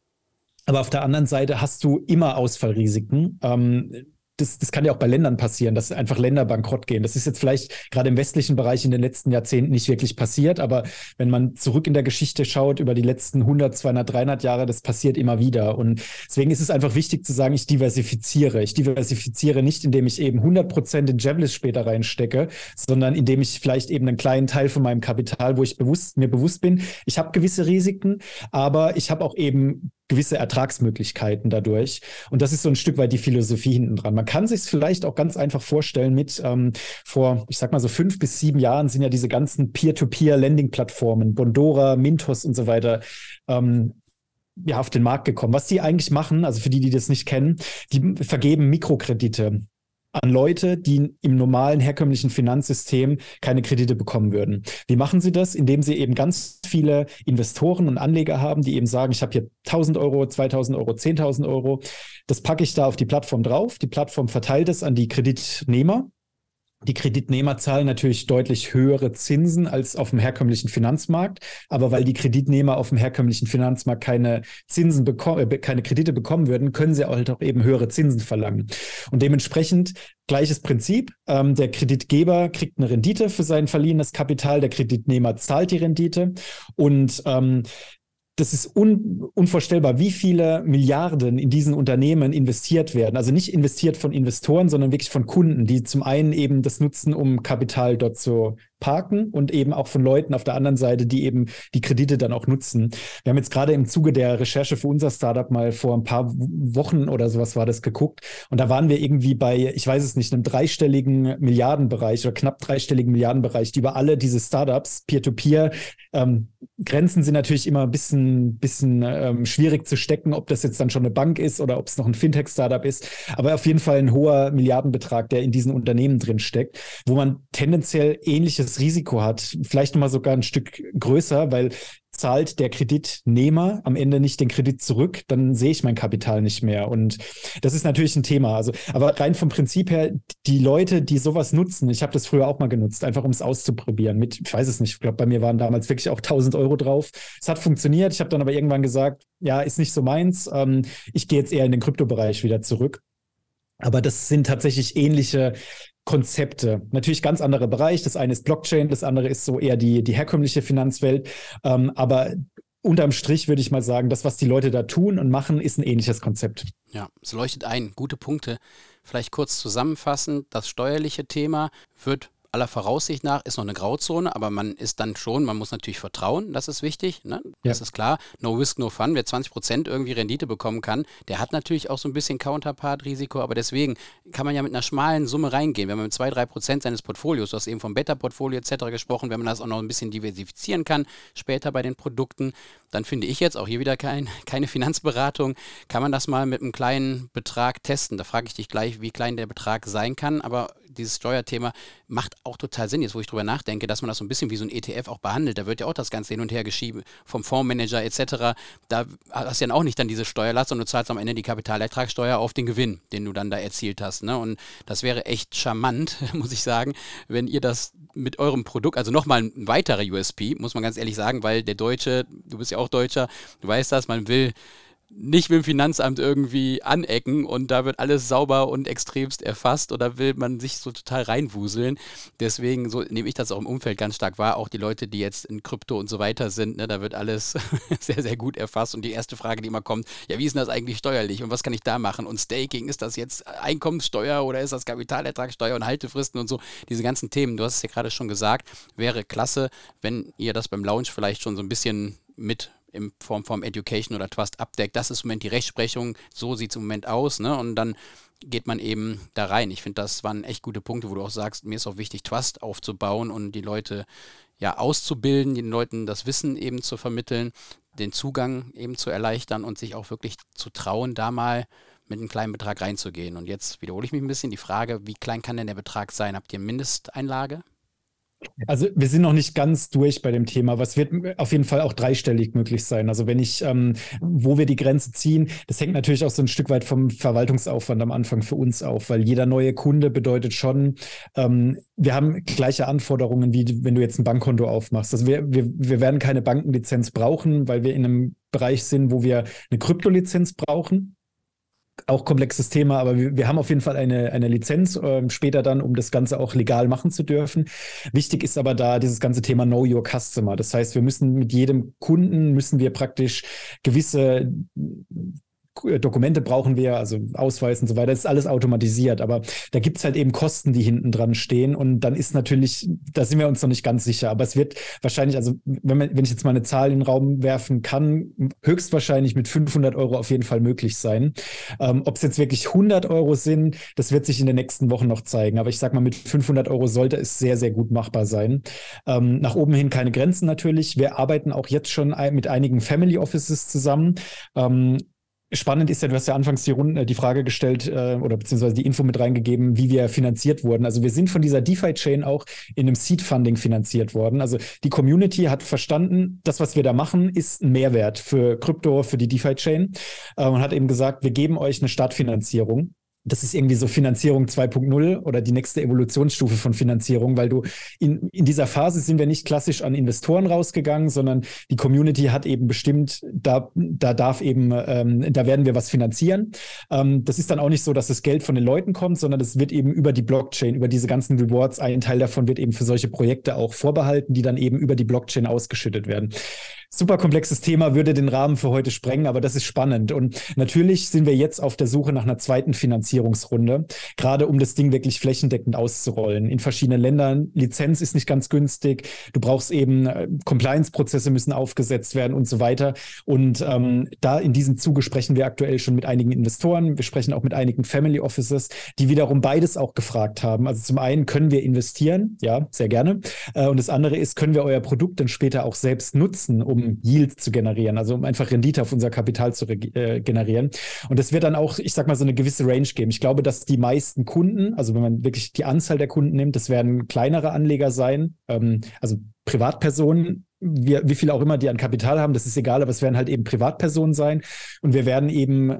Aber auf der anderen Seite hast du immer Ausfallrisiken. Ähm, Das, das kann ja auch bei Ländern passieren, dass einfach Länder bankrott gehen. Das ist jetzt vielleicht gerade im westlichen Bereich in den letzten Jahrzehnten nicht wirklich passiert, aber wenn man zurück in der Geschichte schaut, über die letzten hundert, zweihundert, dreihundert Jahre, das passiert immer wieder. Und deswegen ist es einfach wichtig zu sagen, ich diversifiziere. Ich diversifiziere nicht, indem ich eben hundert Prozent in Jevelis später reinstecke, sondern indem ich vielleicht eben einen kleinen Teil von meinem Kapital, wo ich bewusst, mir bewusst bin, ich habe gewisse Risiken, aber ich habe auch eben gewisse Ertragsmöglichkeiten dadurch. Und das ist so ein Stück weit die Philosophie hinten dran. Man kann sich es vielleicht auch ganz einfach vorstellen mit ähm, vor, ich sag mal so fünf bis sieben Jahren sind ja diese ganzen Peer-to-Peer-Lending-Plattformen, Bondora, Mintos und so weiter, ähm, ja, auf den Markt gekommen. Was die eigentlich machen, also für die, die das nicht kennen, die vergeben Mikrokredite an Leute, die im normalen, herkömmlichen Finanzsystem keine Kredite bekommen würden. Wie machen sie das? Indem sie eben ganz viele Investoren und Anleger haben, die eben sagen, ich habe hier tausend Euro, zweitausend Euro, zehntausend Euro. Das packe ich da auf die Plattform drauf. Die Plattform verteilt es an die Kreditnehmer. Die Kreditnehmer zahlen natürlich deutlich höhere Zinsen als auf dem herkömmlichen Finanzmarkt. Aber weil die Kreditnehmer auf dem herkömmlichen Finanzmarkt keine Zinsen bekommen, keine Kredite bekommen würden, können sie halt auch eben höhere Zinsen verlangen. Und dementsprechend gleiches Prinzip. Ähm, der Kreditgeber kriegt eine Rendite für sein verliehenes Kapital. Der Kreditnehmer zahlt die Rendite. Und ähm, das ist un- unvorstellbar, wie viele Milliarden in diesen Unternehmen investiert werden. Also nicht investiert von Investoren, sondern wirklich von Kunden, die zum einen eben das nutzen, um Kapital dort zu parken und eben auch von Leuten auf der anderen Seite, die eben die Kredite dann auch nutzen. Wir haben jetzt gerade im Zuge der Recherche für unser Startup mal vor ein paar Wochen oder sowas war das geguckt. Und da waren wir irgendwie bei, ich weiß es nicht, einem dreistelligen Milliardenbereich oder knapp dreistelligen Milliardenbereich, die über alle diese Startups, Peer-to-Peer, ähm, Grenzen sind natürlich immer ein bisschen bisschen ähm, schwierig zu stecken, ob das jetzt dann schon eine Bank ist oder ob es noch ein Fintech-Startup ist, aber auf jeden Fall ein hoher Milliardenbetrag, der in diesen Unternehmen drin steckt, wo man tendenziell ähnliches Risiko hat, vielleicht nochmal sogar ein Stück größer, weil zahlt der Kreditnehmer am Ende nicht den Kredit zurück, dann sehe ich mein Kapital nicht mehr. Und das ist natürlich ein Thema. Also, aber rein vom Prinzip her, die Leute, die sowas nutzen, ich habe das früher auch mal genutzt, einfach um es auszuprobieren mit, ich weiß es nicht, ich glaube, bei mir waren damals wirklich auch tausend Euro drauf. Es hat funktioniert, ich habe dann aber irgendwann gesagt, ja, ist nicht so meins, ähm, ich gehe jetzt eher in den Kryptobereich wieder zurück. Aber das sind tatsächlich ähnliche Konzepte. Natürlich ganz anderer Bereich. Das eine ist Blockchain, das andere ist so eher die, die herkömmliche Finanzwelt. Ähm, aber unterm Strich würde ich mal sagen, das, was die Leute da tun und machen, ist ein ähnliches Konzept. Ja, es leuchtet ein. Gute Punkte. Vielleicht kurz zusammenfassend, das steuerliche Thema wird aller Voraussicht nach ist noch eine Grauzone, aber man ist dann schon, man muss natürlich vertrauen, das ist wichtig, ne? Ja. Das ist klar. No risk, no fun. Wer zwanzig Prozent irgendwie Rendite bekommen kann, der hat natürlich auch so ein bisschen Counterpart-Risiko, aber deswegen kann man ja mit einer schmalen Summe reingehen, wenn man mit zwei bis drei Prozent seines Portfolios, du hast eben vom Beta-Portfolio et cetera gesprochen, wenn man das auch noch ein bisschen diversifizieren kann, später bei den Produkten, dann finde ich jetzt, auch hier wieder kein, keine Finanzberatung, kann man das mal mit einem kleinen Betrag testen. Da frage ich dich gleich, wie klein der Betrag sein kann, aber dieses Steuerthema macht auch total Sinn, jetzt wo ich drüber nachdenke, dass man das so ein bisschen wie so ein E T F auch behandelt. Da wird ja auch das Ganze hin und her geschieben vom Fondsmanager et cetera. Da hast du ja auch nicht dann diese Steuerlast, sondern du zahlst am Ende die Kapitalertragssteuer auf den Gewinn, den du dann da erzielt hast. Ne? Und das wäre echt charmant, muss ich sagen, wenn ihr das mit eurem Produkt, also nochmal ein weiterer U S P, muss man ganz ehrlich sagen, weil der Deutsche, du bist ja auch Deutscher, du weißt das, man will nicht mit dem Finanzamt irgendwie anecken und da wird alles sauber und extremst erfasst oder will man sich so total reinwuseln. Deswegen, so nehme ich das auch im Umfeld ganz stark wahr, auch die Leute, die jetzt in Krypto und so weiter sind, ne, da wird alles sehr, sehr gut erfasst und die erste Frage, die immer kommt, ja, wie ist denn das eigentlich steuerlich und was kann ich da machen und Staking, ist das jetzt Einkommenssteuer oder ist das Kapitalertragssteuer und Haltefristen und so, diese ganzen Themen, du hast es ja gerade schon gesagt, wäre klasse, wenn ihr das beim Launch vielleicht schon so ein bisschen mit in Form von Education oder Trust abdeckt. Das ist im Moment die Rechtsprechung, so sieht es im Moment aus, ne? Und dann geht man eben da rein. Ich finde, das waren echt gute Punkte, wo du auch sagst, mir ist auch wichtig, Trust aufzubauen und die Leute ja auszubilden, den Leuten das Wissen eben zu vermitteln, den Zugang eben zu erleichtern und sich auch wirklich zu trauen, da mal mit einem kleinen Betrag reinzugehen. Und jetzt wiederhole ich mich ein bisschen, die Frage, wie klein kann denn der Betrag sein? Habt ihr Mindesteinlage? Also wir sind noch nicht ganz durch bei dem Thema, aber es wird auf jeden Fall auch dreistellig möglich sein. Also wenn ich, ähm, wo wir die Grenze ziehen, das hängt natürlich auch so ein Stück weit vom Verwaltungsaufwand am Anfang für uns auf, weil jeder neue Kunde bedeutet schon, ähm, wir haben gleiche Anforderungen, wie wenn du jetzt ein Bankkonto aufmachst. Also wir, wir, wir werden keine Bankenlizenz brauchen, weil wir in einem Bereich sind, wo wir eine Kryptolizenz brauchen. Auch komplexes Thema, aber wir, wir haben auf jeden Fall eine, eine Lizenz äh, später dann, um das Ganze auch legal machen zu dürfen. Wichtig ist aber da dieses ganze Thema Know Your Customer. Das heißt, wir müssen mit jedem Kunden, müssen wir praktisch gewisse Dokumente brauchen wir, also Ausweis und so weiter, das ist alles automatisiert, aber da gibt es halt eben Kosten, die hinten dran stehen und dann ist natürlich, da sind wir uns noch nicht ganz sicher, aber es wird wahrscheinlich, also wenn, man, wenn ich jetzt mal eine Zahl in den Raum werfen kann, höchstwahrscheinlich mit fünfhundert Euro auf jeden Fall möglich sein. Ähm, ob es jetzt wirklich hundert Euro sind, das wird sich in den nächsten Wochen noch zeigen, aber ich sag mal, mit fünfhundert Euro sollte es sehr, sehr gut machbar sein. Ähm, nach oben hin keine Grenzen natürlich, wir arbeiten auch jetzt schon mit einigen Family Offices zusammen. ähm, Spannend ist ja, du hast ja anfangs die, Runde, die Frage gestellt äh, oder beziehungsweise die Info mit reingegeben, wie wir finanziert wurden. Also wir sind von dieser DeFi-Chain auch in einem Seed-Funding finanziert worden. Also die Community hat verstanden, das, was wir da machen, ist ein Mehrwert für Krypto, für die DeFi-Chain äh, und hat eben gesagt, wir geben euch eine Startfinanzierung. Das ist irgendwie so Finanzierung zwei Punkt null oder die nächste Evolutionsstufe von Finanzierung, weil du in, in dieser Phase sind wir nicht klassisch an Investoren rausgegangen, sondern die Community hat eben bestimmt, da, da darf eben, ähm, da werden wir was finanzieren. Ähm, das ist dann auch nicht so, dass das Geld von den Leuten kommt, sondern das wird eben über die Blockchain, über diese ganzen Rewards, ein Teil davon wird eben für solche Projekte auch vorbehalten, die dann eben über die Blockchain ausgeschüttet werden. Super komplexes Thema, würde den Rahmen für heute sprengen, aber das ist spannend. Und natürlich sind wir jetzt auf der Suche nach einer zweiten Finanzierungsrunde, gerade um das Ding wirklich flächendeckend auszurollen. In verschiedenen Ländern, Lizenz ist nicht ganz günstig, du brauchst eben, äh, Compliance-Prozesse müssen aufgesetzt werden und so weiter. Und ähm, da in diesem Zuge sprechen wir aktuell schon mit einigen Investoren, wir sprechen auch mit einigen Family Offices, die wiederum beides auch gefragt haben. Also zum einen, können wir investieren? Ja, sehr gerne. Äh, und das andere ist, können wir euer Produkt dann später auch selbst nutzen, um Yield zu generieren, also um einfach Rendite auf unser Kapital zu äh, generieren. Und das wird dann auch, ich sag mal, so eine gewisse Range geben. Ich glaube, dass die meisten Kunden, also wenn man wirklich die Anzahl der Kunden nimmt, das werden kleinere Anleger sein, ähm, also Privatpersonen, wie, wie viel auch immer die an Kapital haben, das ist egal, aber es werden halt eben Privatpersonen sein und wir werden eben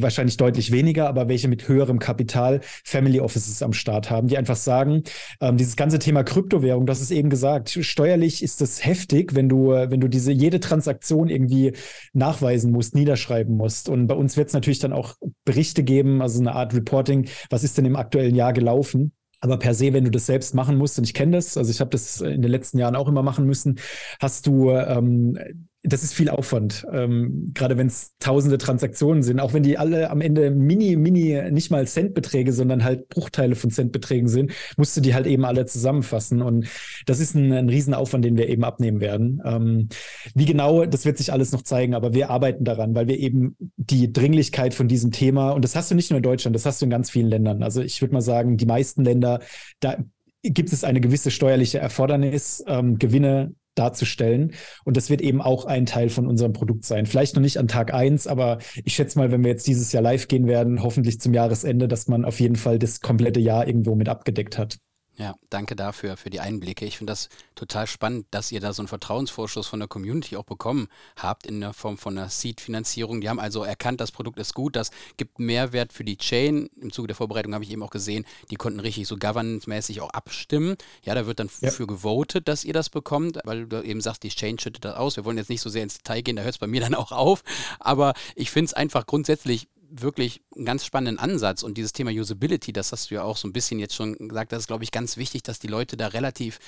wahrscheinlich deutlich weniger, aber welche mit höherem Kapital Family Offices am Start haben, die einfach sagen, ähm, dieses ganze Thema Kryptowährung, das ist eben gesagt, steuerlich ist das heftig, wenn du, wenn du diese jede Transaktion irgendwie nachweisen musst, niederschreiben musst und bei uns wird es natürlich dann auch Berichte geben, also eine Art Reporting, was ist denn im aktuellen Jahr gelaufen? Aber per se, wenn du das selbst machen musst, und ich kenne das, also ich habe das in den letzten Jahren auch immer machen müssen, hast du ähm, das ist viel Aufwand, ähm, gerade wenn es tausende Transaktionen sind, auch wenn die alle am Ende mini, mini, nicht mal Centbeträge, sondern halt Bruchteile von Centbeträgen sind, musst du die halt eben alle zusammenfassen und das ist ein, ein Riesenaufwand, den wir eben abnehmen werden. Ähm, wie genau, das wird sich alles noch zeigen, aber wir arbeiten daran, weil wir eben die Dringlichkeit von diesem Thema, und das hast du nicht nur in Deutschland, das hast du in ganz vielen Ländern, also ich würde mal sagen, die meisten Länder, da gibt es eine gewisse steuerliche Erfordernis, ähm, Gewinne darzustellen. Und das wird eben auch ein Teil von unserem Produkt sein. Vielleicht noch nicht an Tag eins, aber ich schätze mal, wenn wir jetzt dieses Jahr live gehen werden, hoffentlich zum Jahresende, dass man auf jeden Fall das komplette Jahr irgendwo mit abgedeckt hat. Ja, danke dafür, für die Einblicke. Ich finde das total spannend, dass ihr da so einen Vertrauensvorschuss von der Community auch bekommen habt in der Form von einer Seed-Finanzierung. Die haben also erkannt, das Produkt ist gut, das gibt Mehrwert für die Chain. Im Zuge der Vorbereitung habe ich eben auch gesehen, die konnten richtig so governance-mäßig auch abstimmen. Ja, da wird dann ja. für gewotet, dass ihr das bekommt, weil du eben sagst, die Chain schüttet das aus. Wir wollen jetzt nicht so sehr ins Detail gehen, da hört es bei mir dann auch auf. Aber ich finde es einfach grundsätzlich wirklich einen ganz spannenden Ansatz und dieses Thema Usability, das hast du ja auch so ein bisschen jetzt schon gesagt, das ist, glaube ich, ganz wichtig, dass die Leute da relativ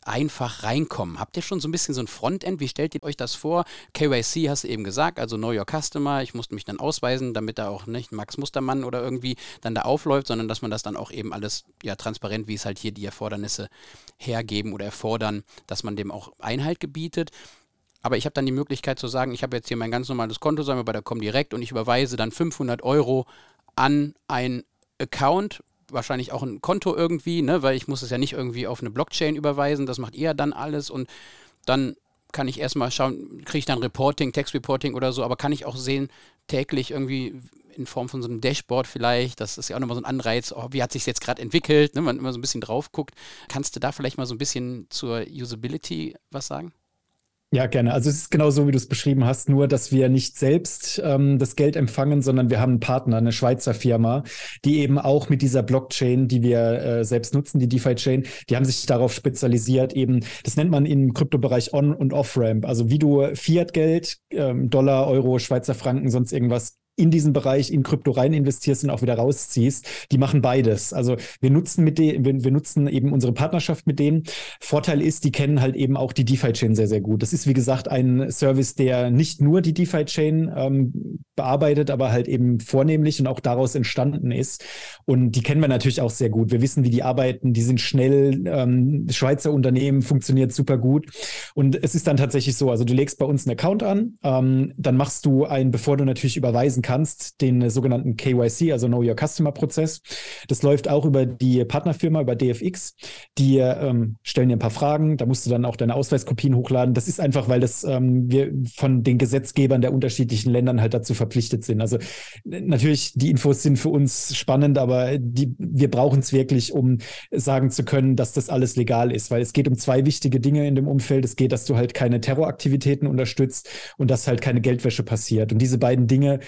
einfach reinkommen. Habt ihr schon so ein bisschen so ein Frontend? Wie stellt ihr euch das vor? K Y C hast du eben gesagt, also Know Your Customer, ich musste mich dann ausweisen, damit da auch nicht Max Mustermann oder irgendwie dann da aufläuft, sondern dass man das dann auch eben alles ja transparent, wie es halt hier die Erfordernisse hergeben oder erfordern, dass man dem auch Einhalt gebietet. Aber ich habe dann die Möglichkeit zu sagen, ich habe jetzt hier mein ganz normales Konto, sagen wir bei der Comdirect, und ich überweise dann fünfhundert Euro an einen Account, wahrscheinlich auch ein Konto irgendwie, ne, weil ich muss es ja nicht irgendwie auf eine Blockchain überweisen, das macht ihr ja dann alles und dann kann ich erstmal schauen, kriege ich dann Reporting, Text-Reporting oder so, aber kann ich auch sehen, täglich irgendwie in Form von so einem Dashboard vielleicht, das ist ja auch nochmal so ein Anreiz, oh, wie hat sich jetzt gerade entwickelt, ne, wenn man immer so ein bisschen drauf guckt. Kannst du da vielleicht mal so ein bisschen zur Usability was sagen? Ja, gerne. Also es ist genau so, wie du es beschrieben hast, nur dass wir nicht selbst ähm, das Geld empfangen, sondern wir haben einen Partner, eine Schweizer Firma, die eben auch mit dieser Blockchain, die wir äh, selbst nutzen, die DeFi-Chain, die haben sich darauf spezialisiert, eben, das nennt man im Kryptobereich On- und Off-Ramp, also wie du Fiat-Geld, ähm, Dollar, Euro, Schweizer Franken, sonst irgendwas in diesen Bereich in Krypto rein investierst und auch wieder rausziehst, die machen beides. Also wir nutzen mit denen, wir, wir nutzen eben unsere Partnerschaft mit denen. Vorteil ist, die kennen halt eben auch die DeFi-Chain sehr, sehr gut. Das ist, wie gesagt, ein Service, der nicht nur die DeFi-Chain ähm, bearbeitet, aber halt eben vornehmlich und auch daraus entstanden ist. Und die kennen wir natürlich auch sehr gut. Wir wissen, wie die arbeiten, die sind schnell, ähm, Schweizer Unternehmen, funktioniert super gut. Und es ist dann tatsächlich so, also du legst bei uns einen Account an, ähm, dann machst du einen, bevor du natürlich überweisen kannst, den sogenannten K Y C, also Know Your Customer Prozess. Das läuft auch über die Partnerfirma, über D F X. Die ähm, stellen dir ein paar Fragen, da musst du dann auch deine Ausweiskopien hochladen. Das ist einfach, weil das ähm, wir von den Gesetzgebern der unterschiedlichen Ländern halt dazu verpflichtet sind. Also natürlich, die Infos sind für uns spannend, aber die, wir brauchen es wirklich, um sagen zu können, dass das alles legal ist, weil es geht um zwei wichtige Dinge in dem Umfeld. Es geht, dass du halt keine Terroraktivitäten unterstützt und dass halt keine Geldwäsche passiert. Und diese beiden Dinge,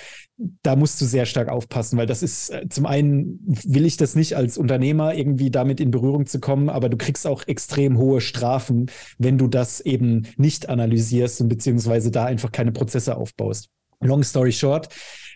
da musst du sehr stark aufpassen, weil das ist, zum einen will ich das nicht als Unternehmer irgendwie damit in Berührung zu kommen, aber du kriegst auch extrem hohe Strafen, wenn du das eben nicht analysierst und beziehungsweise da einfach keine Prozesse aufbaust. Long story short,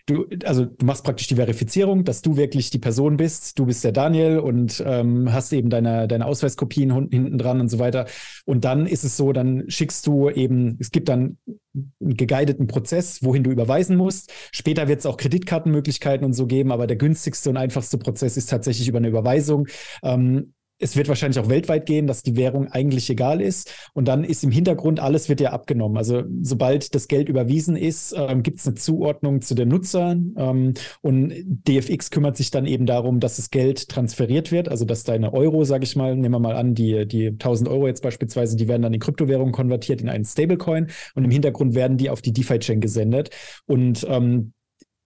du, also du machst praktisch die Verifizierung, dass du wirklich die Person bist, du bist der Daniel und ähm, hast eben deine, deine Ausweiskopien hinten dran und so weiter. Und dann ist es so, dann schickst du eben, es gibt dann einen geguideten Prozess, wohin du überweisen musst. Später wird es auch Kreditkartenmöglichkeiten und so geben, aber der günstigste und einfachste Prozess ist tatsächlich über eine Überweisung. Ähm, Es wird wahrscheinlich auch weltweit gehen, dass die Währung eigentlich egal ist. Und dann ist im Hintergrund, alles wird ja abgenommen. Also sobald das Geld überwiesen ist, ähm, gibt es eine Zuordnung zu den Nutzern. Ähm, und D F X kümmert sich dann eben darum, dass das Geld transferiert wird. Also dass deine Euro, sage ich mal, nehmen wir mal an, die, die tausend Euro jetzt beispielsweise, die werden dann in Kryptowährungen konvertiert, in einen Stablecoin. Und im Hintergrund werden die auf die DeFi-Chain gesendet. Und ähm,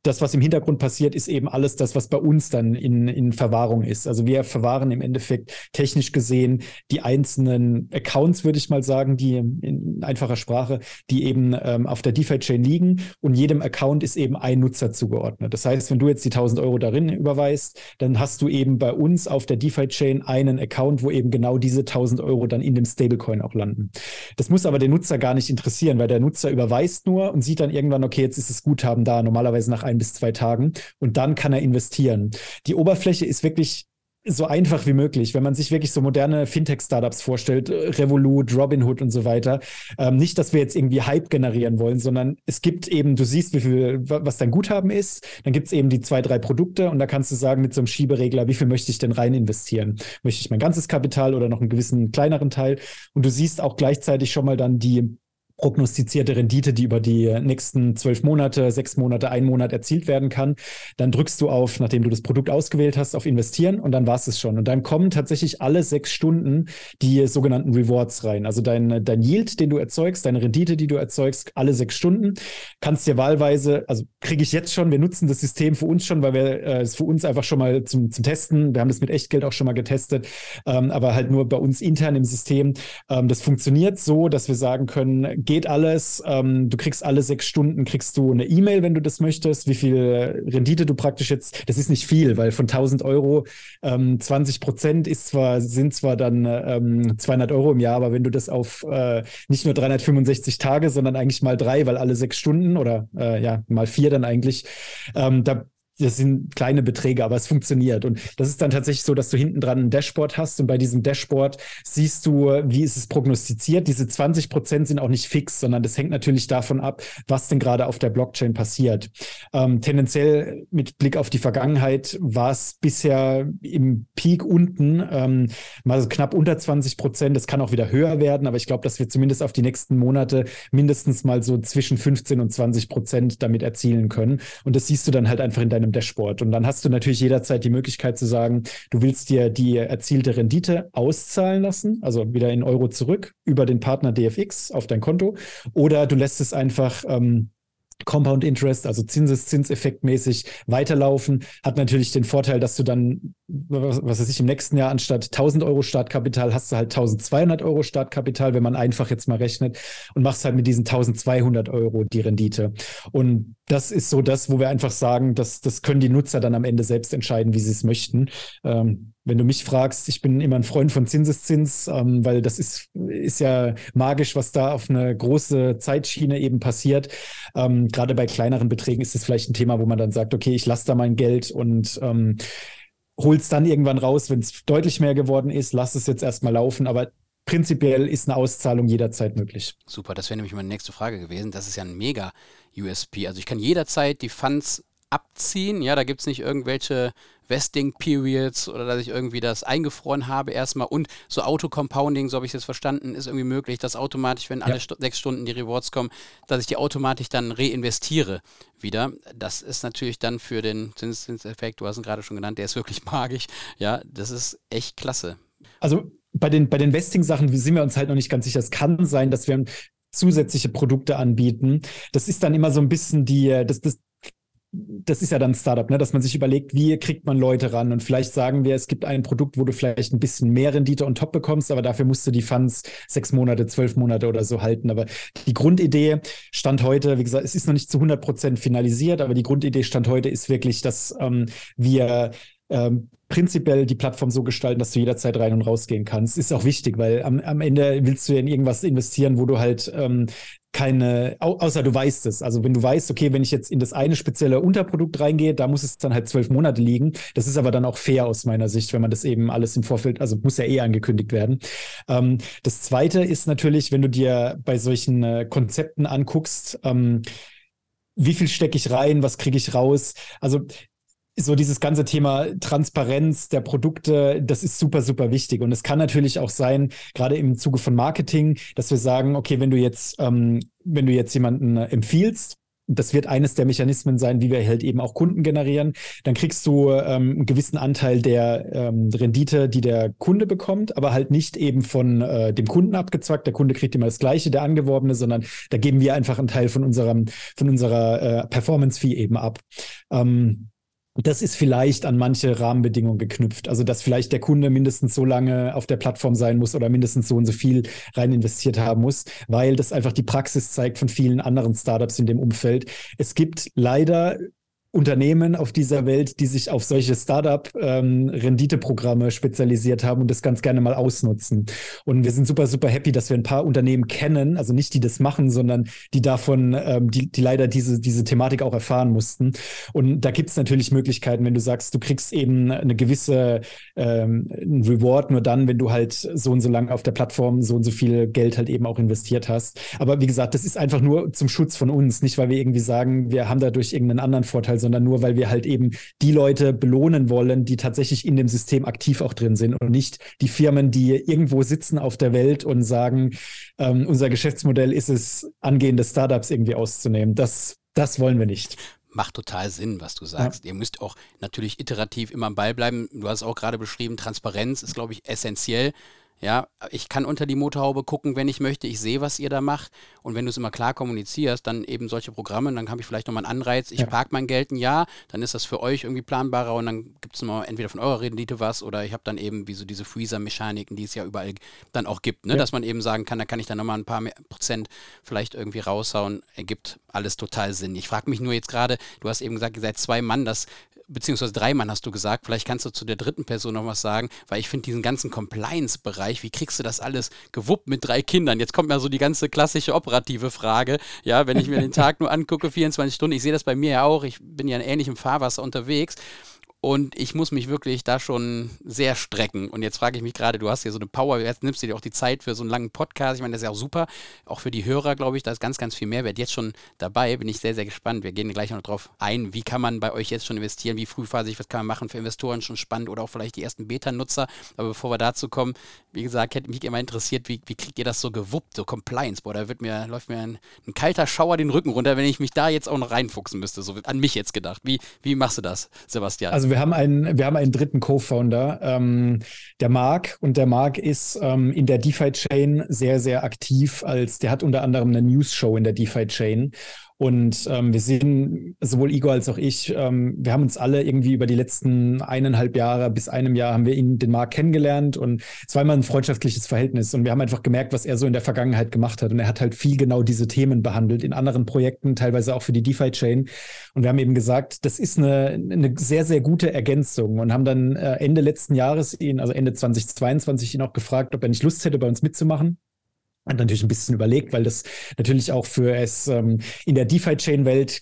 das, was im Hintergrund passiert, ist eben alles das, was bei uns dann in, in Verwahrung ist. Also wir verwahren im Endeffekt technisch gesehen die einzelnen Accounts, würde ich mal sagen, die in einfacher Sprache, die eben ähm, auf der DeFi-Chain liegen, und jedem Account ist eben ein Nutzer zugeordnet. Das heißt, wenn du jetzt die tausend Euro darin überweist, dann hast du eben bei uns auf der DeFi-Chain einen Account, wo eben genau diese tausend Euro dann in dem Stablecoin auch landen. Das muss aber den Nutzer gar nicht interessieren, weil der Nutzer überweist nur und sieht dann irgendwann, okay, jetzt ist das Guthaben da, normalerweise nach einem bis zwei Tagen, und dann kann er investieren. Die Oberfläche ist wirklich so einfach wie möglich. Wenn man sich wirklich so moderne Fintech-Startups vorstellt, Revolut, Robinhood und so weiter, ähm, nicht, dass wir jetzt irgendwie Hype generieren wollen, sondern es gibt eben, du siehst, wie viel, was dein Guthaben ist, dann gibt es eben die zwei, drei Produkte und da kannst du sagen mit so einem Schieberegler, wie viel möchte ich denn rein investieren? Möchte ich mein ganzes Kapital oder noch einen gewissen kleineren Teil? Und du siehst auch gleichzeitig schon mal dann die prognostizierte Rendite, die über die nächsten zwölf Monate, sechs Monate, einen Monat erzielt werden kann. Dann drückst du auf, nachdem du das Produkt ausgewählt hast, auf Investieren und dann war es es schon. Und dann kommen tatsächlich alle sechs Stunden die sogenannten Rewards rein. Also dein, dein Yield, den du erzeugst, deine Rendite, die du erzeugst, alle sechs Stunden. Kannst dir wahlweise, also kriege ich jetzt schon, wir nutzen das System für uns schon, weil wir äh, es für uns einfach schon mal zum, zum Testen, wir haben das mit Echtgeld auch schon mal getestet, ähm, aber halt nur bei uns intern im System. Ähm, das funktioniert so, dass wir sagen können, geht alles, ähm, du kriegst alle sechs Stunden, kriegst du eine E-Mail, wenn du das möchtest, wie viel Rendite du praktisch jetzt, das ist nicht viel, weil von tausend Euro ähm, zwanzig Prozent ist zwar, sind zwar dann ähm, zweihundert Euro im Jahr, aber wenn du das auf äh, nicht nur dreihundertfünfundsechzig Tage, sondern eigentlich mal drei, weil alle sechs Stunden oder äh, ja, mal vier dann eigentlich, ähm, da das sind kleine Beträge, aber es funktioniert. Und das ist dann tatsächlich so, dass du hinten dran ein Dashboard hast und bei diesem Dashboard siehst du, wie ist es prognostiziert. Diese zwanzig Prozent sind auch nicht fix, sondern das hängt natürlich davon ab, was denn gerade auf der Blockchain passiert. Ähm, tendenziell mit Blick auf die Vergangenheit war es bisher im Peak unten, ähm, mal so knapp unter zwanzig Prozent. Das kann auch wieder höher werden, aber ich glaube, dass wir zumindest auf die nächsten Monate mindestens mal so zwischen fünfzehn und zwanzig Prozent damit erzielen können. Und das siehst du dann halt einfach in deinem im Dashboard. Und dann hast du natürlich jederzeit die Möglichkeit zu sagen, du willst dir die erzielte Rendite auszahlen lassen, also wieder in Euro zurück über den Partner D F X auf dein Konto, oder du lässt es einfach ähm, Compound Interest, also Zinseszinseffektmäßig weiterlaufen, hat natürlich den Vorteil, dass du dann, was, was weiß ich, im nächsten Jahr anstatt tausend Euro Startkapital hast du halt tausendzweihundert Euro Startkapital, wenn man einfach jetzt mal rechnet, und machst halt mit diesen tausendzweihundert Euro die Rendite. Und das ist so das, wo wir einfach sagen, dass, das können die Nutzer dann am Ende selbst entscheiden, wie sie es möchten. Ähm, Wenn du mich fragst, ich bin immer ein Freund von Zinseszins, ähm, weil das ist, ist ja magisch, was da auf eine große Zeitschiene eben passiert. Ähm, gerade bei kleineren Beträgen ist das vielleicht ein Thema, wo man dann sagt, okay, ich lasse da mein Geld und ähm, hol es dann irgendwann raus, wenn es deutlich mehr geworden ist, lass es jetzt erstmal laufen, aber prinzipiell ist eine Auszahlung jederzeit möglich. Super, das wäre nämlich meine nächste Frage gewesen. Das ist ja ein mega U S P. Also ich kann jederzeit die Funds abziehen, ja, da gibt es nicht irgendwelche Vesting-Periods oder dass ich irgendwie das eingefroren habe erstmal, und so Auto-Compounding, so habe ich es jetzt verstanden, ist irgendwie möglich, dass automatisch, wenn alle ja. St- sechs Stunden die Rewards kommen, dass ich die automatisch dann reinvestiere wieder. Das ist natürlich dann für den Zinseszinseffekt, du hast ihn gerade schon genannt, der ist wirklich magisch, ja, das ist echt klasse. Also bei den, bei den Vesting-Sachen sind wir uns halt noch nicht ganz sicher, es kann sein, dass wir zusätzliche Produkte anbieten, das ist dann immer so ein bisschen die, das, das Das ist ja dann ein Startup, ne? Dass man sich überlegt, wie kriegt man Leute ran, und vielleicht sagen wir, es gibt ein Produkt, wo du vielleicht ein bisschen mehr Rendite on top bekommst, aber dafür musst du die Funds sechs Monate, zwölf Monate oder so halten. Aber die Grundidee Stand heute, wie gesagt, es ist noch nicht zu hundert Prozent finalisiert, aber die Grundidee Stand heute ist wirklich, dass ähm, wir ähm, prinzipiell die Plattform so gestalten, dass du jederzeit rein und rausgehen kannst. Ist auch wichtig, weil am, am Ende willst du ja in irgendwas investieren, wo du halt ähm, keine, au- außer du weißt es. Also wenn du weißt, okay, wenn ich jetzt in das eine spezielle Unterprodukt reingehe, da muss es dann halt zwölf Monate liegen. Das ist aber dann auch fair aus meiner Sicht, wenn man das eben alles im Vorfeld, also muss ja eh angekündigt werden. Ähm, das Zweite ist natürlich, wenn du dir bei solchen äh, Konzepten anguckst, ähm, wie viel stecke ich rein, was kriege ich raus? Also so dieses ganze Thema Transparenz der Produkte, das ist super, super wichtig. Und es kann natürlich auch sein, gerade im Zuge von Marketing, dass wir sagen, okay, wenn du jetzt, ähm, wenn du jetzt jemanden empfiehlst, das wird eines der Mechanismen sein, wie wir halt eben auch Kunden generieren, dann kriegst du ähm, einen gewissen Anteil der ähm, Rendite, die der Kunde bekommt, aber halt nicht eben von äh, dem Kunden abgezwackt. Der Kunde kriegt immer das Gleiche, der Angeworbene, sondern da geben wir einfach einen Teil von unserem, von unserer äh, Performance-Fee eben ab. Ähm, Das ist vielleicht an manche Rahmenbedingungen geknüpft. Also, dass vielleicht der Kunde mindestens so lange auf der Plattform sein muss oder mindestens so und so viel rein investiert haben muss, weil das einfach die Praxis zeigt von vielen anderen Startups in dem Umfeld. Es gibt leider Unternehmen auf dieser Welt, die sich auf solche Startup-Renditeprogramme ähm, spezialisiert haben und das ganz gerne mal ausnutzen. Und wir sind super, super happy, dass wir ein paar Unternehmen kennen, also nicht die das machen, sondern die davon, ähm, die, die leider diese, diese Thematik auch erfahren mussten. Und da gibt es natürlich Möglichkeiten, wenn du sagst, du kriegst eben eine gewisse ähm, Reward nur dann, wenn du halt so und so lange auf der Plattform so und so viel Geld halt eben auch investiert hast. Aber wie gesagt, das ist einfach nur zum Schutz von uns, nicht weil wir irgendwie sagen, wir haben dadurch irgendeinen anderen Vorteil, sondern nur, weil wir halt eben die Leute belohnen wollen, die tatsächlich in dem System aktiv auch drin sind und nicht die Firmen, die irgendwo sitzen auf der Welt und sagen, ähm, unser Geschäftsmodell ist es, angehende Startups irgendwie auszunehmen. Das, das wollen wir nicht. Macht total Sinn, was du sagst. Ja. Ihr müsst auch natürlich iterativ immer am Ball bleiben. Du hast auch gerade beschrieben, Transparenz ist, glaube ich, essentiell. Ja, ich kann unter die Motorhaube gucken, wenn ich möchte. Ich sehe, was ihr da macht. Und wenn du es immer klar kommunizierst, dann eben solche Programme, dann habe ich vielleicht nochmal einen Anreiz. Ich ja. parke mein Geld ein Jahr, dann ist das für euch irgendwie planbarer und dann gibt es mal entweder von eurer Rendite was oder ich habe dann eben wie so diese Freezer-Mechaniken, die es ja überall dann auch gibt, ne? Ja. Dass man eben sagen kann, da kann ich dann nochmal ein paar mehr Prozent vielleicht irgendwie raushauen. Ergibt alles total Sinn. Ich frage mich nur jetzt gerade, du hast eben gesagt, ihr seid zwei Mann, das beziehungsweise drei Mann hast du gesagt, vielleicht kannst du zu der dritten Person noch was sagen, weil ich finde diesen ganzen Compliance-Bereich, wie kriegst du das alles gewuppt mit drei Kindern? Jetzt kommt ja so die ganze klassische operative Frage, ja, wenn ich mir den Tag nur angucke, vierundzwanzig Stunden, ich sehe das bei mir ja auch, ich bin ja in ähnlichem Fahrwasser unterwegs und ich muss mich wirklich da schon sehr strecken und jetzt frage ich mich gerade, du hast hier so eine Power, jetzt nimmst du dir auch die Zeit für so einen langen Podcast, ich meine, das ist ja auch super, auch für die Hörer, glaube ich, da ist ganz, ganz viel Mehrwert jetzt schon dabei, bin ich sehr, sehr gespannt, wir gehen gleich noch drauf ein, wie kann man bei euch jetzt schon investieren, wie frühphasig, was kann man machen, für Investoren schon spannend oder auch vielleicht die ersten Beta-Nutzer, aber bevor wir dazu kommen, wie gesagt, hätte mich immer interessiert, wie, wie kriegt ihr das so gewuppt, so Compliance, boah, da wird mir, läuft mir ein, ein kalter Schauer den Rücken runter, wenn ich mich da jetzt auch noch reinfuchsen müsste, so an mich jetzt gedacht, wie, wie machst du das, Sebastian? Also wir haben einen, wir haben einen dritten Co-Founder, ähm, der Marc, und der Marc ist ähm, in der DeFi-Chain sehr, sehr aktiv, als der hat unter anderem eine News-Show in der DeFi-Chain. Und ähm, wir sehen, sowohl Igor als auch ich, ähm, wir haben uns alle irgendwie über die letzten eineinhalb Jahre bis einem Jahr haben wir ihn, den Marc, kennengelernt und es war immer ein freundschaftliches Verhältnis und wir haben einfach gemerkt, was er so in der Vergangenheit gemacht hat und er hat halt viel genau diese Themen behandelt in anderen Projekten, teilweise auch für die DeFi-Chain und wir haben eben gesagt, das ist eine, eine sehr, sehr gute Ergänzung und haben dann äh, Ende letzten Jahres, ihn, also Ende zweitausendzweiundzwanzig, ihn auch gefragt, ob er nicht Lust hätte, bei uns mitzumachen. Hat natürlich ein bisschen überlegt, weil das natürlich auch für es ähm, in der DeFi-Chain-Welt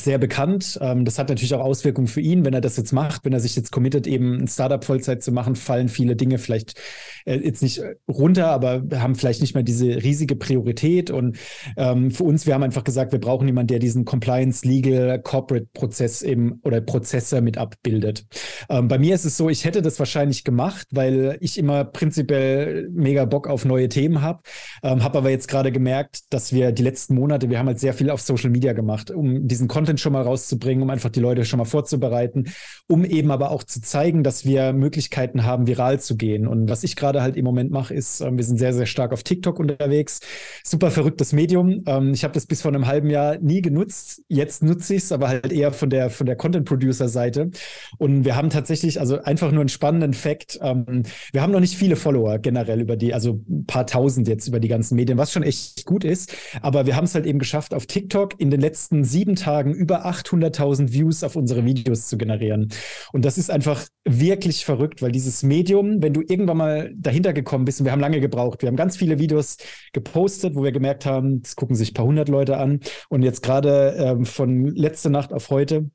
sehr bekannt. Ähm, das hat natürlich auch Auswirkungen für ihn, wenn er das jetzt macht, wenn er sich jetzt committet, eben ein Startup Vollzeit zu machen, fallen viele Dinge vielleicht äh, jetzt nicht runter, aber haben vielleicht nicht mehr diese riesige Priorität. Und ähm, für uns, wir haben einfach gesagt, wir brauchen jemanden, der diesen Compliance, Legal, Corporate-Prozess eben oder Prozesse mit abbildet. Ähm, bei mir ist es so, ich hätte das wahrscheinlich gemacht, weil ich immer prinzipiell mega Bock auf neue Themen habe. Ähm, habe aber jetzt gerade gemerkt, dass wir die letzten Monate, wir haben halt sehr viel auf Social Media gemacht, um diesen Content schon mal rauszubringen, um einfach die Leute schon mal vorzubereiten, um eben aber auch zu zeigen, dass wir Möglichkeiten haben, viral zu gehen. Und was ich gerade halt im Moment mache, ist, ähm, wir sind sehr, sehr stark auf TikTok unterwegs. Super verrücktes Medium. Ähm, ich habe das bis vor einem halben Jahr nie genutzt. Jetzt nutze ich es, aber halt eher von der, von der Content-Producer-Seite. Und wir haben tatsächlich, also einfach nur einen spannenden Fact, ähm, wir haben noch nicht viele Follower generell über die, also ein paar tausend jetzt über die ganzen Medien, was schon echt gut ist. Aber wir haben es halt eben geschafft, auf TikTok in den letzten sieben Tagen über achthunderttausend Views auf unsere Videos zu generieren. Und das ist einfach wirklich verrückt, weil dieses Medium, wenn du irgendwann mal dahinter gekommen bist, und wir haben lange gebraucht, wir haben ganz viele Videos gepostet, wo wir gemerkt haben, das gucken sich ein paar hundert Leute an. Und jetzt gerade ähm, von letzte Nacht auf heute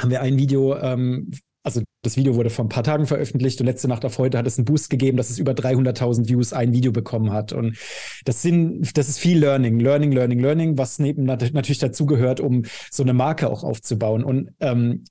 haben wir ein Video ähm, Also das Video wurde vor ein paar Tagen veröffentlicht und letzte Nacht auf heute hat es einen Boost gegeben, dass es über dreihunderttausend Views ein Video bekommen hat. Und das sind, das ist viel Learning, Learning, Learning, Learning, was neben natürlich dazugehört, um so eine Marke auch aufzubauen. Und ähm,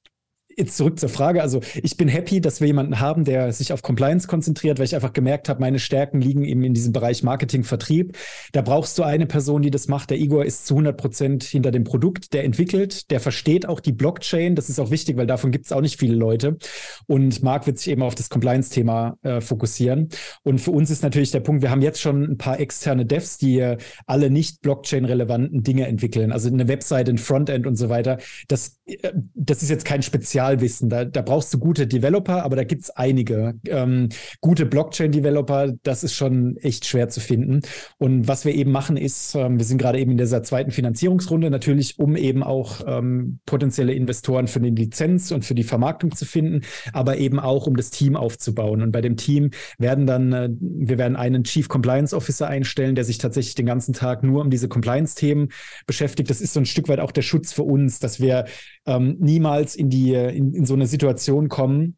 jetzt zurück zur Frage. Also ich bin happy, dass wir jemanden haben, der sich auf Compliance konzentriert, weil ich einfach gemerkt habe, meine Stärken liegen eben in diesem Bereich Marketing, Vertrieb. Da brauchst du eine Person, die das macht. Der Igor ist zu hundert Prozent hinter dem Produkt, der entwickelt, der versteht auch die Blockchain. Das ist auch wichtig, weil davon gibt es auch nicht viele Leute. Und Marc wird sich eben auf das Compliance-Thema äh, fokussieren. Und für uns ist natürlich der Punkt, wir haben jetzt schon ein paar externe Devs, die äh, alle nicht Blockchain-relevanten Dinge entwickeln. Also eine Webseite, ein Frontend und so weiter. Das, äh, das ist jetzt kein Spezial Spezialwissen. Da, da brauchst du gute Developer, aber da gibt es einige. Ähm, gute Blockchain-Developer, das ist schon echt schwer zu finden. Und was wir eben machen ist, ähm, wir sind gerade eben in dieser zweiten Finanzierungsrunde, natürlich um eben auch ähm, potenzielle Investoren für die Lizenz und für die Vermarktung zu finden, aber eben auch um das Team aufzubauen. Und bei dem Team werden dann, äh, wir werden einen Chief Compliance Officer einstellen, der sich tatsächlich den ganzen Tag nur um diese Compliance-Themen beschäftigt. Das ist so ein Stück weit auch der Schutz für uns, dass wir ähm, niemals in die in, in so eine Situation kommen,